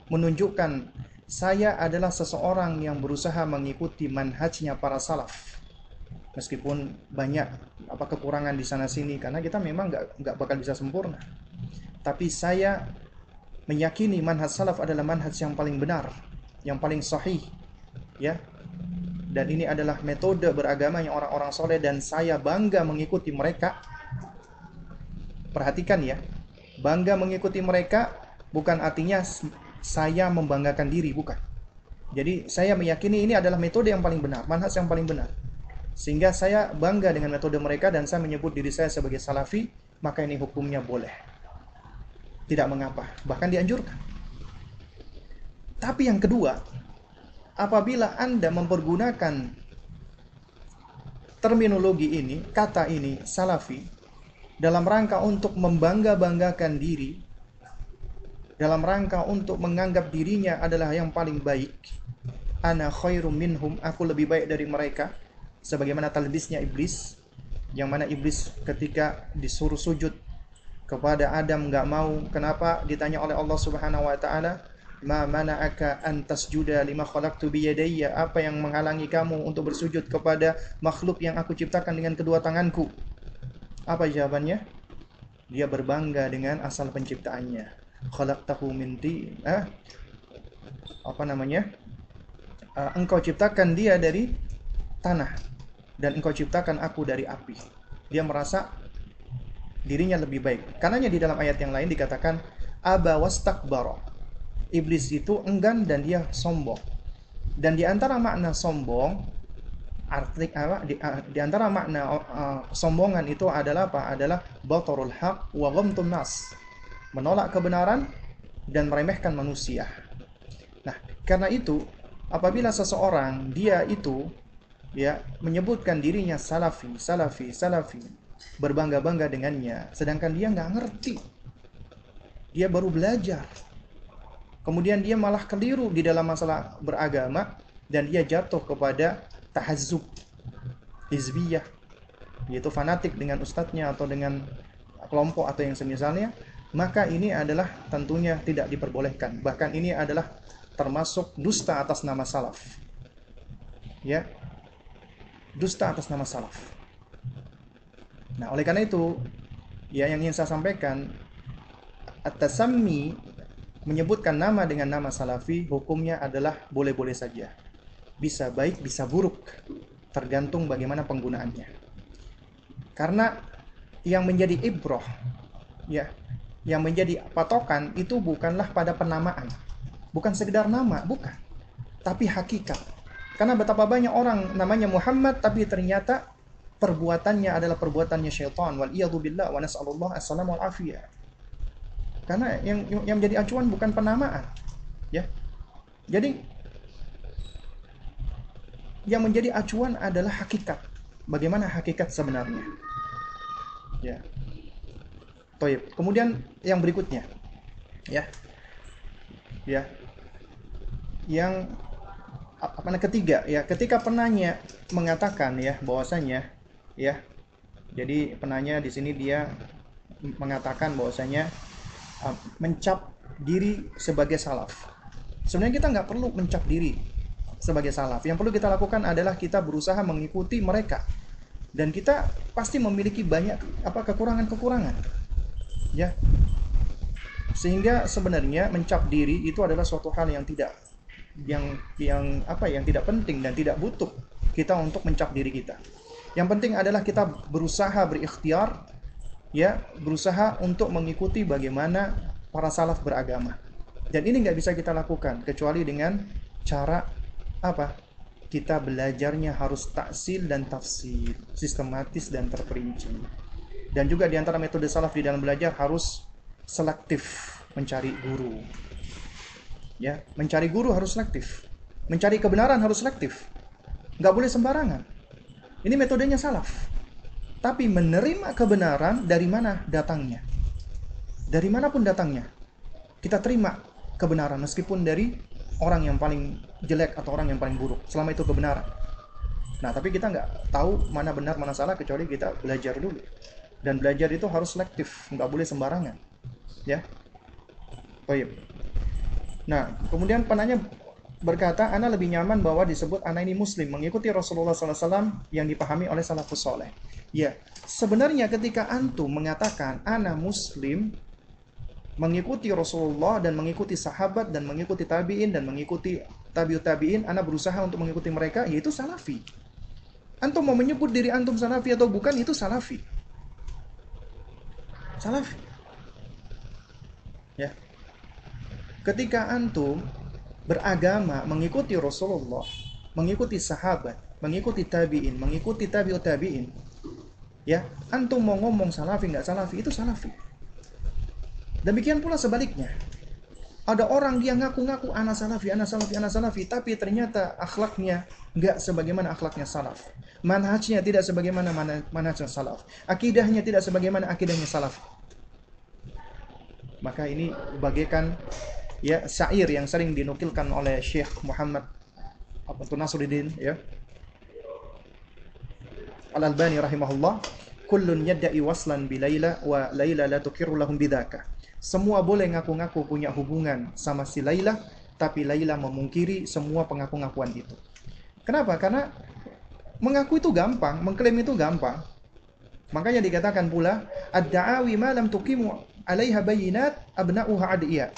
menunjukkan saya adalah seseorang yang berusaha mengikuti manhajnya para salaf. Meskipun banyak kekurangan di sana sini, karena kita memang nggak bakal bisa sempurna. Tapi saya meyakini manhaj salaf adalah manhaj yang paling benar, yang paling sahih, ya. Dan ini adalah metode beragama yang orang-orang soleh dan saya bangga mengikuti mereka. Perhatikan ya, bangga mengikuti mereka bukan artinya saya membanggakan diri, bukan. Jadi saya meyakini ini adalah metode yang paling benar, manhaj yang paling benar. Sehingga saya bangga dengan metode mereka dan saya menyebut diri saya sebagai salafi, maka ini hukumnya boleh. Tidak mengapa, bahkan dianjurkan. Tapi yang kedua, apabila Anda mempergunakan terminologi ini, kata ini, salafi, dalam rangka untuk membangga-banggakan diri, dalam rangka untuk menganggap dirinya adalah yang paling baik, ana khairum minhum, aku lebih baik dari mereka, sebagaimana talbisnya iblis, yang mana iblis ketika disuruh sujud kepada Adam nggak mau. Kenapa? Ditanya oleh Allah Subhanahu Wa Taala, ma mana'aka an tasjuda lima khalaqtu biyadayya, apa yang menghalangi kamu untuk bersujud kepada makhluk yang aku ciptakan dengan kedua tanganku? Apa jawabannya? Dia berbangga dengan asal penciptaannya. Khalaqtahu min tin, engkau ciptakan dia dari tanah dan engkau ciptakan aku dari api. Dia merasa dirinya lebih baik. Karenanya di dalam ayat yang lain dikatakan aba wastakbara. Iblis itu enggan dan dia sombong. Dan di antara makna sombong, sombongan itu adalah apa? Adalah batarul haq wa ghamtun nas. Menolak kebenaran dan meremehkan manusia. Nah, karena itu apabila seseorang dia itu ya, menyebutkan dirinya salafi, salafi, salafi, berbangga-bangga dengannya, sedangkan dia nggak ngerti, dia baru belajar, kemudian dia malah keliru di dalam masalah beragama dan dia jatuh kepada tahazzub, hizbiyah, yaitu fanatik dengan ustadznya atau dengan kelompok atau yang semisalnya, maka ini adalah tentunya tidak diperbolehkan. Bahkan ini adalah termasuk dusta atas nama salaf. Ya, dusta atas nama salaf. Nah, oleh karena itu, ya, yang ingin saya sampaikan, at-tasammi, menyebutkan nama dengan nama salafi, hukumnya adalah boleh-boleh saja. Bisa baik, bisa buruk, tergantung bagaimana penggunaannya. Karena yang menjadi ibroh, ya, yang menjadi patokan itu bukanlah pada penamaan, bukan sekedar nama, bukan, tapi hakikat. Karena betapa banyak orang namanya Muhammad, tapi ternyata perbuatannya adalah perbuatannya syaitan. Waliyadzubillah wa nas'alullah assalamu al-afiyah. Karena yang menjadi acuan bukan penamaan, ya. Jadi yang menjadi acuan adalah hakikat. Bagaimana hakikat sebenarnya? Ya. Toyib. Kemudian yang berikutnya, ya, ya, yang apa ketiga, ya, ketika penanya mengatakan, ya, bahwasanya, ya, jadi penanya di sini dia mengatakan bahwasanya mencap diri sebagai salaf. Sebenarnya kita nggak perlu mencap diri sebagai salaf. Yang perlu kita lakukan adalah kita berusaha mengikuti mereka. Dan kita pasti memiliki banyak kekurangan-kekurangan, ya. Sehingga sebenarnya mencap diri itu adalah suatu hal yang tidak, yang tidak penting dan tidak butuh kita untuk mencap diri kita. Yang penting adalah kita berusaha berikhtiar, ya, berusaha untuk mengikuti bagaimana para salaf beragama. Dan ini nggak bisa kita lakukan kecuali dengan cara apa? Kita belajarnya harus taksil dan tafsir, sistematis dan terperinci. Dan juga di antara metode salaf di dalam belajar harus selektif mencari guru. Ya, mencari guru harus selektif. Mencari kebenaran harus selektif. Nggak boleh sembarangan. Ini metodenya salaf. Tapi menerima kebenaran dari mana datangnya? Dari manapun datangnya, kita terima kebenaran meskipun dari orang yang paling jelek atau orang yang paling buruk, selama itu kebenaran. Nah, tapi kita nggak tahu mana benar mana salah kecuali kita belajar dulu. Dan belajar itu harus selektif, nggak boleh sembarangan, ya. Baik. Nah, kemudian penanya berkata, ana lebih nyaman bahwa disebut ana ini muslim, mengikuti Rasulullah SAW yang dipahami oleh salafus soleh. Ya, sebenarnya ketika antum mengatakan ana muslim, mengikuti Rasulullah dan mengikuti sahabat dan mengikuti tabi'in dan mengikuti tabi'ut tabi'in, ana berusaha untuk mengikuti mereka, yaitu salafi. Antum mau menyebut diri antum salafi atau bukan, itu salafi. Salafi. Ya. Ketika antum beragama mengikuti Rasulullah, mengikuti sahabat, mengikuti tabi'in, mengikuti tabi'ut tabi'in, ya, antum mau ngomong salafi nggak salafi, itu salafi. Demikian pula sebaliknya. Ada orang dia ngaku-ngaku ana salafi, ana salafi, ana salafi, tapi ternyata akhlaknya nggak sebagaimana akhlaknya salaf. Manhajnya tidak sebagaimana manhajnya salaf. Akidahnya tidak sebagaimana akidahnya salaf. Maka ini bagaikan, ya, syair yang sering dinukilkan oleh Syekh Muhammad Abdul Nasruddin, ya, Al-Albani rahimahullah, kullun yadda'i waslan bilaila wa laila la tukiru lahum bidaka. Semua boleh ngaku-ngaku punya hubungan sama si Laila, tapi Laila memungkiri semua pengaku-ngakuan itu. Kenapa? Karena mengaku itu gampang, mengklaim itu gampang. Makanya dikatakan pula, ad-da'awi ma lam tuqimu 'alaiha bayyinat abna'uha adiyah.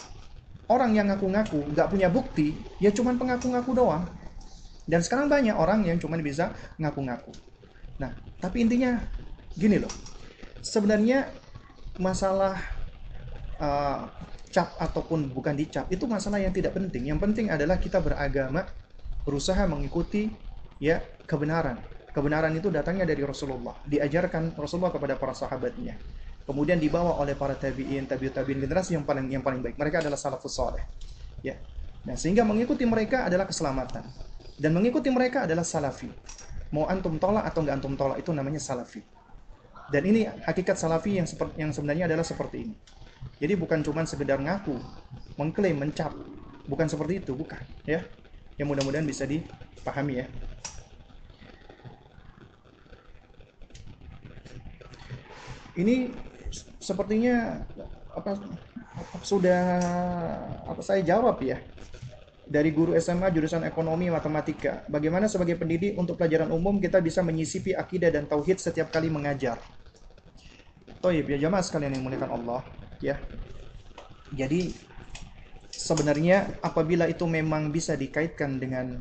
Orang yang ngaku-ngaku nggak punya bukti, ya cuman pengaku-ngaku doang. Dan sekarang banyak orang yang cuman bisa ngaku-ngaku. Nah, tapi intinya gini loh. Sebenarnya masalah cap ataupun bukan dicap itu masalah yang tidak penting. Yang penting adalah kita beragama, berusaha mengikuti, ya, kebenaran. Kebenaran itu datangnya dari Rasulullah, diajarkan Rasulullah kepada para sahabatnya. Kemudian dibawa oleh para tabi'in, tabi'ut tabi'in, generasi yang paling baik. Mereka adalah salafus saleh. Ya. Nah, sehingga mengikuti mereka adalah keselamatan dan mengikuti mereka adalah salafi. Mau antum tolak atau nggak antum tolak, itu namanya salafi. Dan ini hakikat salafi yang sebenarnya adalah seperti ini. Jadi bukan cuma sekedar ngaku, mengklaim, mencap. Bukan seperti itu, bukan. Ya, yang mudah-mudahan bisa dipahami, ya. Ini sepertinya sudah saya jawab, ya. dari guru SMA jurusan ekonomi matematika. Bagaimana sebagai pendidik untuk pelajaran umum kita bisa menyisipi akidah dan tauhid setiap kali mengajar? Toyib ya jamaah sekalian yang muliakan Allah, ya. Jadi sebenarnya apabila itu memang bisa dikaitkan dengan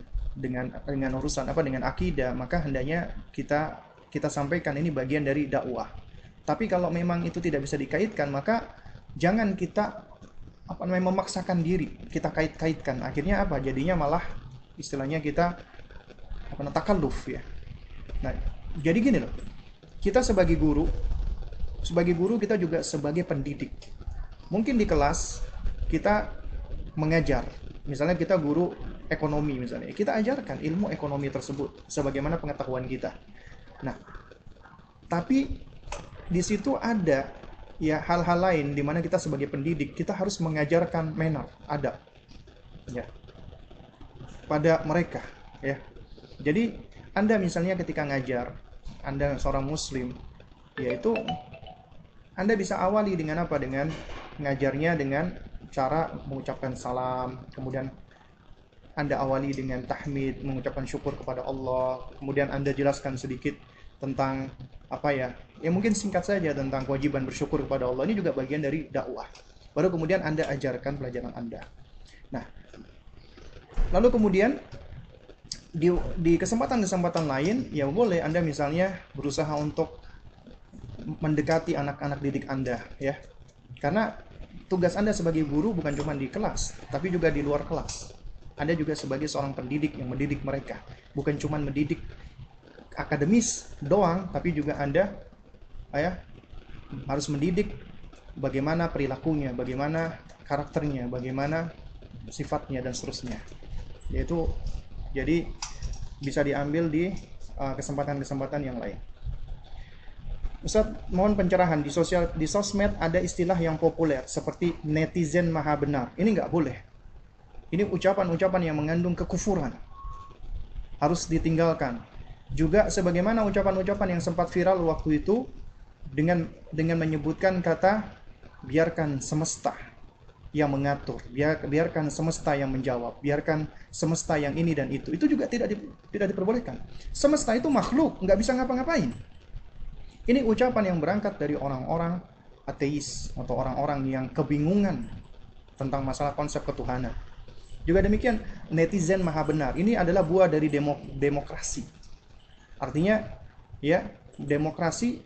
urusan apa, dengan akidah, maka hendaknya kita sampaikan ini bagian dari dakwah. Tapi kalau memang itu tidak bisa dikaitkan, maka jangan kita memaksakan diri, kita kait-kaitkan. Akhirnya apa? Jadinya malah istilahnya kita takalluf, ya. Nah, jadi gini loh. Kita sebagai guru kita juga sebagai pendidik. Mungkin di kelas kita mengajar. Misalnya kita guru ekonomi misalnya. Kita ajarkan ilmu ekonomi tersebut sebagaimana pengetahuan kita. Nah, tapi di situ ada hal-hal lain di mana kita sebagai pendidik kita harus mengajarkan manner, adab, ya, pada mereka, ya. Jadi Anda misalnya ketika ngajar, Anda seorang muslim, yaitu Anda bisa awali dengan apa? Dengan ngajarnya dengan cara mengucapkan salam, kemudian Anda awali dengan tahmid, mengucapkan syukur kepada Allah, kemudian Anda jelaskan sedikit tentang mungkin singkat saja tentang kewajiban bersyukur kepada Allah. Ini juga bagian dari dakwah. Baru kemudian Anda ajarkan pelajaran Anda. Nah, lalu kemudian di kesempatan-kesempatan lain, ya boleh Anda misalnya berusaha untuk mendekati anak-anak didik Anda, ya. Karena tugas Anda sebagai guru bukan cuma di kelas, tapi juga di luar kelas. Anda juga sebagai seorang pendidik yang mendidik mereka, bukan cuma mendidik akademis doang, tapi juga Anda harus mendidik bagaimana perilakunya, bagaimana karakternya, bagaimana sifatnya, dan seterusnya. Jadi bisa diambil di kesempatan-kesempatan yang lain. Ustaz, mohon pencerahan, di sosmed ada istilah yang populer seperti netizen maha benar. Ini nggak boleh. Ini ucapan-ucapan yang mengandung kekufuran. Harus ditinggalkan. Juga sebagaimana ucapan-ucapan yang sempat viral waktu itu dengan menyebutkan kata biarkan semesta yang mengatur, biarkan semesta yang menjawab, biarkan semesta yang ini dan itu. Itu juga tidak diperbolehkan. Semesta itu makhluk, nggak bisa ngapa-ngapain. Ini ucapan yang berangkat dari orang-orang ateis atau orang-orang yang kebingungan tentang masalah konsep ketuhanan. Juga demikian, netizen maha benar. Ini adalah buah dari demokrasi. Artinya, ya, demokrasi,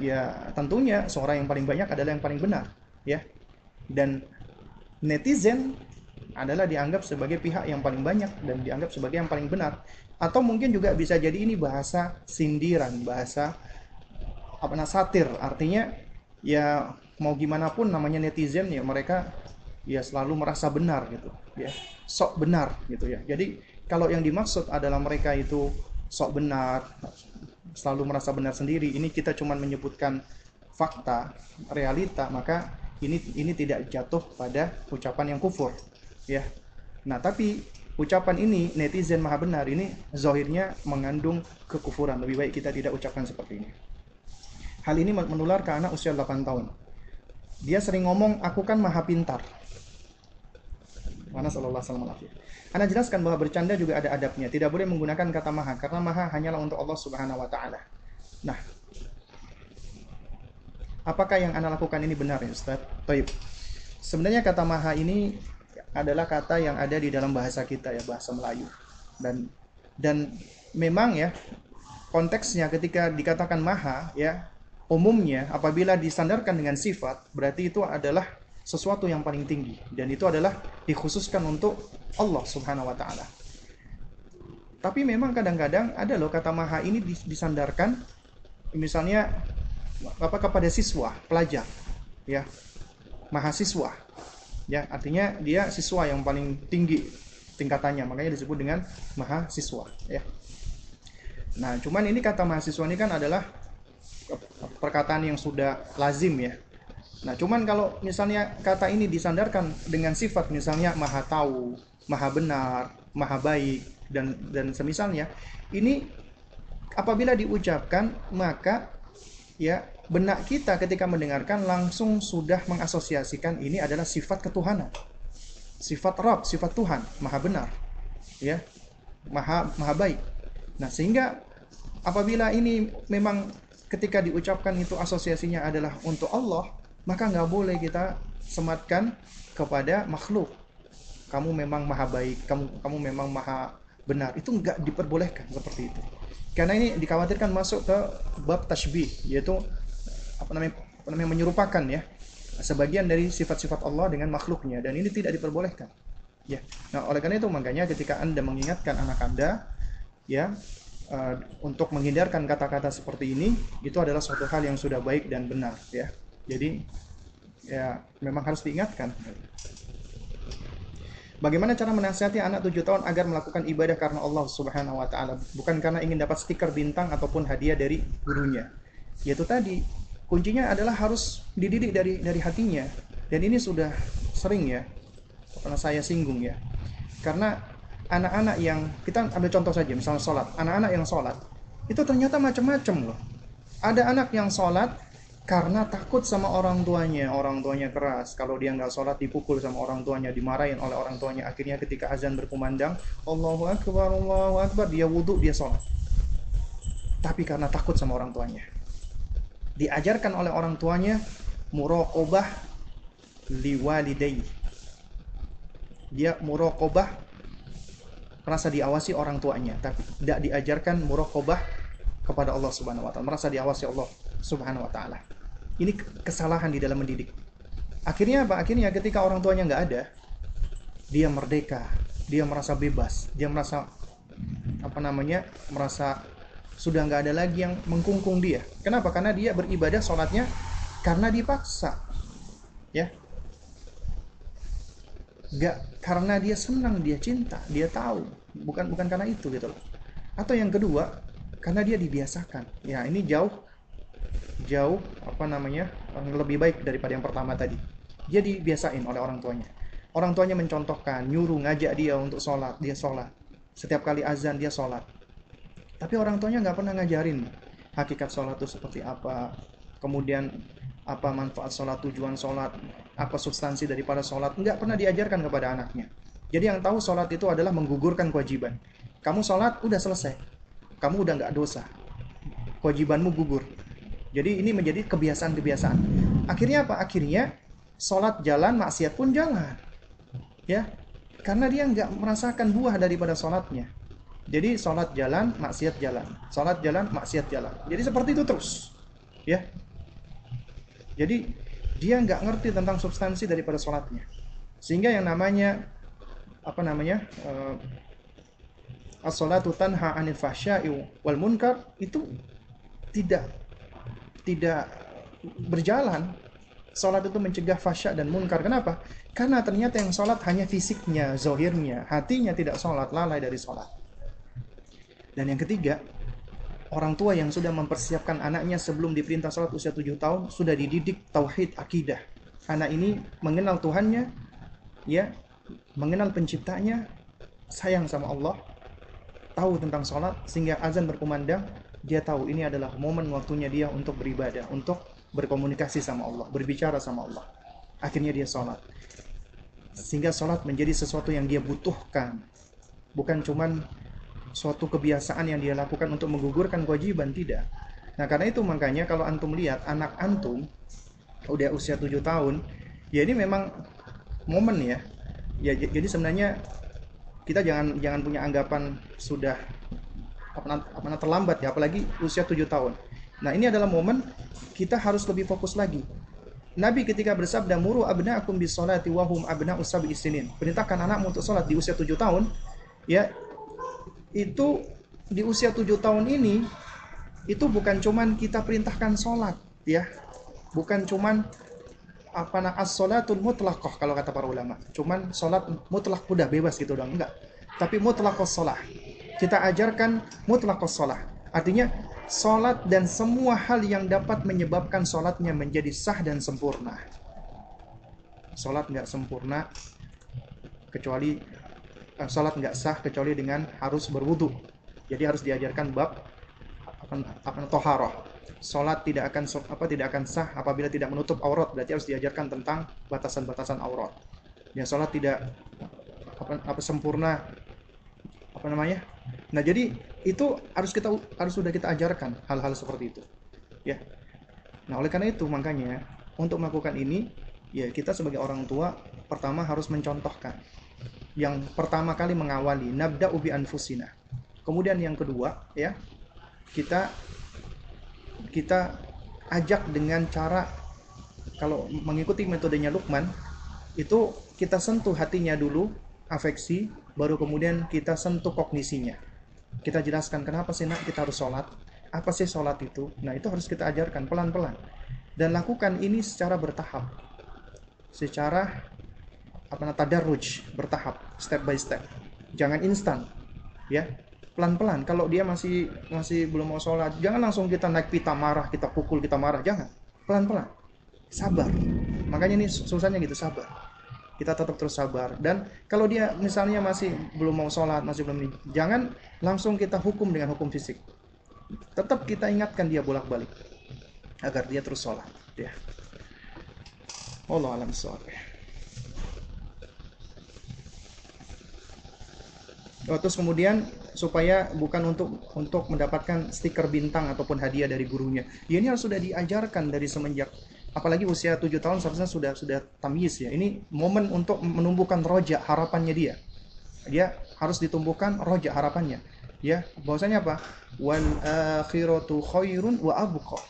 ya, tentunya seorang yang paling banyak adalah yang paling benar, ya. Dan netizen adalah dianggap sebagai pihak yang paling banyak dan dianggap sebagai yang paling benar. Atau mungkin juga bisa jadi ini bahasa sindiran, bahasa satir. Artinya, ya, mau gimana pun namanya netizen, ya, mereka ya selalu merasa benar gitu, ya. Sok benar gitu, ya. Jadi, kalau yang dimaksud adalah mereka itu sok benar, selalu merasa benar sendiri. Ini kita cuma menyebutkan fakta, realita, maka ini tidak jatuh pada ucapan yang kufur, ya. Nah, tapi ucapan ini netizen maha benar ini zahirnya mengandung kekufuran. Lebih baik kita tidak ucapkan seperti ini. Hal ini menular ke anak usia 8 tahun. Dia sering ngomong, "Aku kan maha pintar." Anda jelaskan bahwa bercanda juga ada adabnya. Tidak boleh menggunakan kata maha, karena maha hanyalah untuk Allah Subhanahu wa Ta'ala. Nah, apakah yang Anda lakukan ini benar, ya Ustaz? Taib. Sebenarnya kata maha ini adalah kata yang ada di dalam bahasa kita, ya, bahasa Melayu. Dan memang, ya, konteksnya ketika dikatakan maha, ya, umumnya apabila disandarkan dengan sifat, berarti itu adalah sesuatu yang paling tinggi, dan itu adalah dikhususkan untuk Allah Subhanahu wa Ta'ala. Tapi memang kadang-kadang ada loh kata maha ini disandarkan misalnya kepada siswa, pelajar, ya, mahasiswa, ya, artinya dia siswa yang paling tinggi tingkatannya, makanya disebut dengan mahasiswa, ya. Nah, cuman ini kata mahasiswa ini kan adalah perkataan yang sudah lazim, ya. Nah, cuman kalau misalnya kata ini disandarkan dengan sifat, misalnya maha tahu, maha benar, maha baik, dan semisalnya, ini apabila diucapkan, maka ya benak kita ketika mendengarkan langsung sudah mengasosiasikan ini adalah sifat ketuhanan. sifat Rabb, sifat Tuhan, maha benar, ya, maha baik. Nah, sehingga apabila ini memang ketika diucapkan itu asosiasinya adalah untuk Allah, maka nggak boleh kita sematkan kepada makhluk. Kamu memang maha baik, kamu memang maha benar. Itu nggak diperbolehkan seperti itu. Karena ini dikhawatirkan masuk ke bab tashbih, yaitu apa namanya menyerupakan, ya, sebagian dari sifat-sifat Allah dengan makhluknya, dan ini tidak diperbolehkan. Ya. Nah, oleh karena itu makanya ketika Anda mengingatkan anak Anda, ya, untuk menghindarkan kata-kata seperti ini, itu adalah suatu hal yang sudah baik dan benar, ya. Jadi, ya, memang harus diingatkan. Bagaimana cara menasihati anak 7 tahun agar melakukan ibadah karena Allah Subhanahu wa taala, bukan karena ingin dapat stiker bintang ataupun hadiah dari gurunya? Yaitu tadi, kuncinya adalah harus dididik dari hatinya. Dan ini sudah sering, ya, pernah saya singgung, ya. Karena anak-anak yang, kita ambil contoh saja, misalnya sholat. Anak-anak yang sholat, itu ternyata macam-macam loh. Ada anak yang sholat karena takut sama orang tuanya keras. Kalau dia nggak sholat, dipukul sama orang tuanya, dimarahin oleh orang tuanya. Akhirnya ketika azan berkumandang, Allahu Akbar, dia wudhu, dia sholat. Tapi karena takut sama orang tuanya. Diajarkan oleh orang tuanya, muraqabah liwalidayhi. Dia muraqabah, merasa diawasi orang tuanya, tapi tidak diajarkan muraqabah kepada Allah Subhanahu wa taala, merasa diawasi Allah Subhanahu wa taala. Ini kesalahan di dalam mendidik. Akhirnya apa? Akhirnya ketika orang tuanya nggak ada, dia merdeka, dia merasa bebas, dia merasa merasa sudah nggak ada lagi yang mengkungkung dia. Kenapa? Karena dia beribadah sholatnya karena dipaksa, ya. Nggak karena dia senang, dia cinta, dia tahu, bukan karena itu, gitu loh. Atau yang kedua, karena dia dibiasakan. Ya, ini jauh lebih baik daripada yang pertama tadi. Dia dibiasain oleh orang tuanya. Orang tuanya mencontohkan, nyuruh, ngajak dia untuk sholat, dia sholat. Setiap kali azan dia sholat. Tapi orang tuanya nggak pernah ngajarin hakikat sholat itu seperti apa. Kemudian apa manfaat sholat, tujuan sholat, apa substansi daripada sholat, nggak pernah diajarkan kepada anaknya. Jadi yang tahu sholat itu adalah menggugurkan kewajiban. Kamu sholat, udah selesai. Kamu udah nggak dosa. Kewajibanmu gugur. Jadi ini menjadi kebiasaan-kebiasaan. Akhirnya apa? Akhirnya sholat jalan, maksiat pun jalan. Ya, karena dia nggak merasakan buah daripada sholatnya. Jadi sholat jalan, maksiat jalan. Sholat jalan, maksiat jalan. Jadi seperti itu terus. Ya. Jadi dia nggak ngerti tentang substansi daripada sholatnya, sehingga yang namanya as-sholatu tanha 'anil fahsya'i wal munkar itu tidak berjalan. Sholat itu mencegah fahsya dan munkar. Kenapa? Karena ternyata yang sholat hanya fisiknya, zohirnya, hatinya tidak sholat, lalai dari sholat. Dan yang ketiga, orang tua yang sudah mempersiapkan anaknya sebelum diperintah sholat usia 7 tahun, sudah dididik tauhid akidah. Anak ini mengenal Tuhannya, ya, mengenal penciptanya, sayang sama Allah, tahu tentang sholat, sehingga azan berkumandang, dia tahu ini adalah momen waktunya dia untuk beribadah, untuk berkomunikasi sama Allah, berbicara sama Allah. Akhirnya dia sholat. Sehingga sholat menjadi sesuatu yang dia butuhkan. Bukan cuman suatu kebiasaan yang dia lakukan untuk menggugurkan kewajiban, tidak. Nah, karena itu makanya kalau antum lihat anak antum udah usia 7 tahun, ya ini memang momen, ya. Ya, jadi sebenarnya kita jangan punya anggapan sudah terlambat, ya, apalagi usia 7 tahun. Nah, ini adalah momen kita harus lebih fokus lagi. Nabi ketika bersabda muru abna'akum bis-sholati wa hum abna'u sab'i sinin. Perintahkan anakmu untuk salat di usia 7 tahun, ya. Itu di usia 7 tahun ini itu bukan cuman kita perintahkan sholat, ya, bukan cuman as-sholatul mutlaqah kalau kata para ulama, cuman sholat mutlak udah bebas gitu dong, enggak. Tapi mutlaqus sholah, kita ajarkan mutlaqus sholah, artinya sholat dan semua hal yang dapat menyebabkan sholatnya menjadi sah dan sempurna. Sholat nggak sempurna kecuali salat nggak sah kecuali dengan harus berwudu. Jadi harus diajarkan bab thaharah. Salat tidak akan sah apabila tidak menutup aurat. Berarti harus diajarkan tentang batasan-batasan aurat. yang sholat tidak apa sempurna, apa namanya. Nah, jadi itu harus sudah kita ajarkan hal-hal seperti itu, ya. Nah, oleh karena itu makanya untuk melakukan ini, ya, kita sebagai orang tua pertama harus mencontohkan. Yang pertama kali mengawali, nabda'u bi anfusina. Kemudian yang kedua, ya, kita ajak dengan cara, kalau mengikuti metodenya Luqman, itu kita sentuh hatinya dulu, afeksi, baru kemudian kita sentuh kognisinya. Kita jelaskan kenapa sih nak kita harus sholat, apa sih sholat itu. Nah, itu harus kita ajarkan pelan-pelan. Dan lakukan ini secara bertahap, secara tadarruj, bertahap, step by step. Jangan instan, ya, pelan-pelan. Kalau dia masih belum mau sholat, jangan langsung kita naik pita marah, kita pukul, kita marah, jangan. Pelan-pelan, sabar. Makanya ini susahnya gitu, sabar. Kita tetap terus sabar. Dan kalau dia misalnya masih belum mau sholat, jangan langsung kita hukum dengan hukum fisik. Tetap kita ingatkan dia bolak-balik agar dia terus sholat, ya. Wallahu a'lam bissawab. Terus kemudian supaya bukan untuk mendapatkan stiker bintang ataupun hadiah dari gurunya. Ya, ini harus sudah diajarkan dari semenjak, apalagi usia 7 tahun seharusnya sudah tamyiz, ya. Ini momen untuk menumbuhkan roja, harapannya dia. Dia harus ditumbuhkan roja, harapannya. Ya, bahwasanya apa? Wal akhiratu khairun wa abqa.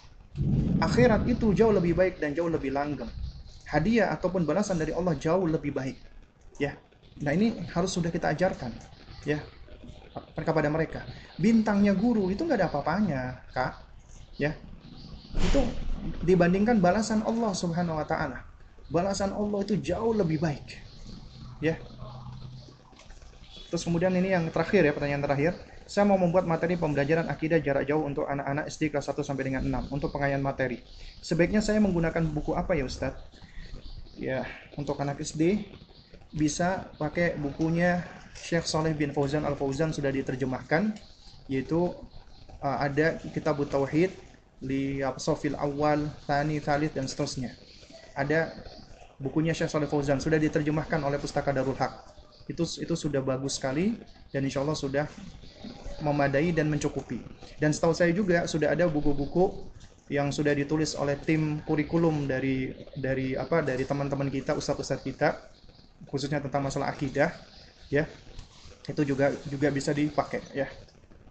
Akhirat itu jauh lebih baik dan jauh lebih langgeng. Hadiah ataupun balasan dari Allah jauh lebih baik. Ya. Nah, ini harus sudah kita ajarkan, ya, kepada mereka. Bintangnya guru itu nggak ada apa-apanya, Kak, ya. Itu dibandingkan balasan Allah Subhanahu wa ta'ala. Balasan Allah itu jauh lebih baik, ya. Terus kemudian ini yang terakhir, ya, pertanyaan terakhir. Saya mau membuat materi pembelajaran akidah jarak jauh untuk anak-anak SD kelas 1 sampai dengan 6 untuk pengayaan materi. Sebaiknya saya menggunakan buku apa ya, Ustadz? Ya, untuk anak SD bisa pakai bukunya Syekh Saleh bin Fauzan al-Fauzan, sudah diterjemahkan, yaitu ada Kitabut Tauhid, li Sofil Awal, Tani, Thalith, dan seterusnya. Ada bukunya Syekh Saleh Fauzan, sudah diterjemahkan oleh Pustaka Darul Haq. Itu sudah bagus sekali dan insya Allah sudah memadai dan mencukupi. Dan setahu saya juga sudah ada buku-buku yang sudah ditulis oleh tim kurikulum dari teman-teman kita, ustadz-ustadz kita, khususnya tentang masalah akidah, ya. Itu juga bisa dipakai, ya.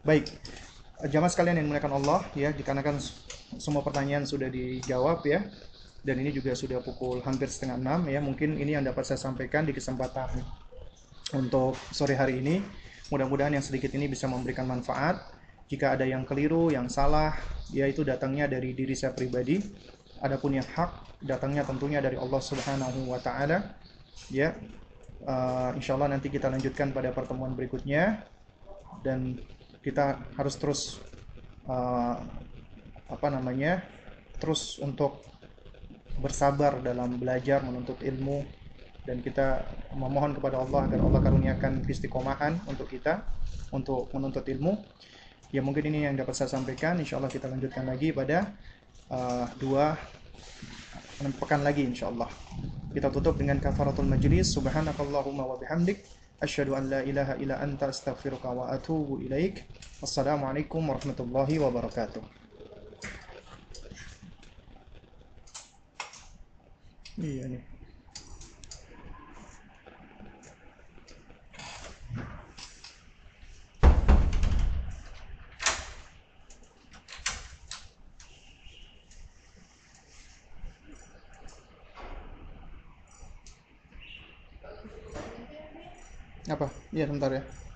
Baik, jamaah sekalian yang dimuliakan Allah, ya, dikarenakan semua pertanyaan sudah dijawab, ya. Dan ini juga sudah pukul hampir 5:30, ya. Mungkin ini yang dapat saya sampaikan di kesempatan untuk sore hari ini. Mudah-mudahan yang sedikit ini bisa memberikan manfaat. Jika ada yang keliru, yang salah, yaitu datangnya dari diri saya pribadi. Adapun yang hak, datangnya tentunya dari Allah Subhanahu wa ta'ala, ya. Insya Allah nanti kita lanjutkan pada pertemuan berikutnya. Dan kita harus terus terus untuk bersabar dalam belajar, menuntut ilmu. Dan kita memohon kepada Allah agar Allah karuniakan istiqomahan untuk kita, untuk menuntut ilmu. Ya, mungkin ini yang dapat saya sampaikan. Insya Allah kita lanjutkan lagi pada 2 pekan lagi, insya Allah. Kita tutup dengan kafaratul majlis. Subhanakallahumma wa bihamdik. Asyhadu an la ilaha illa anta astaghfiruka wa atubu ilaik. Wassalamualaikum warahmatullahi wabarakatuh. Iya nih. Apa? Iya, sebentar ya.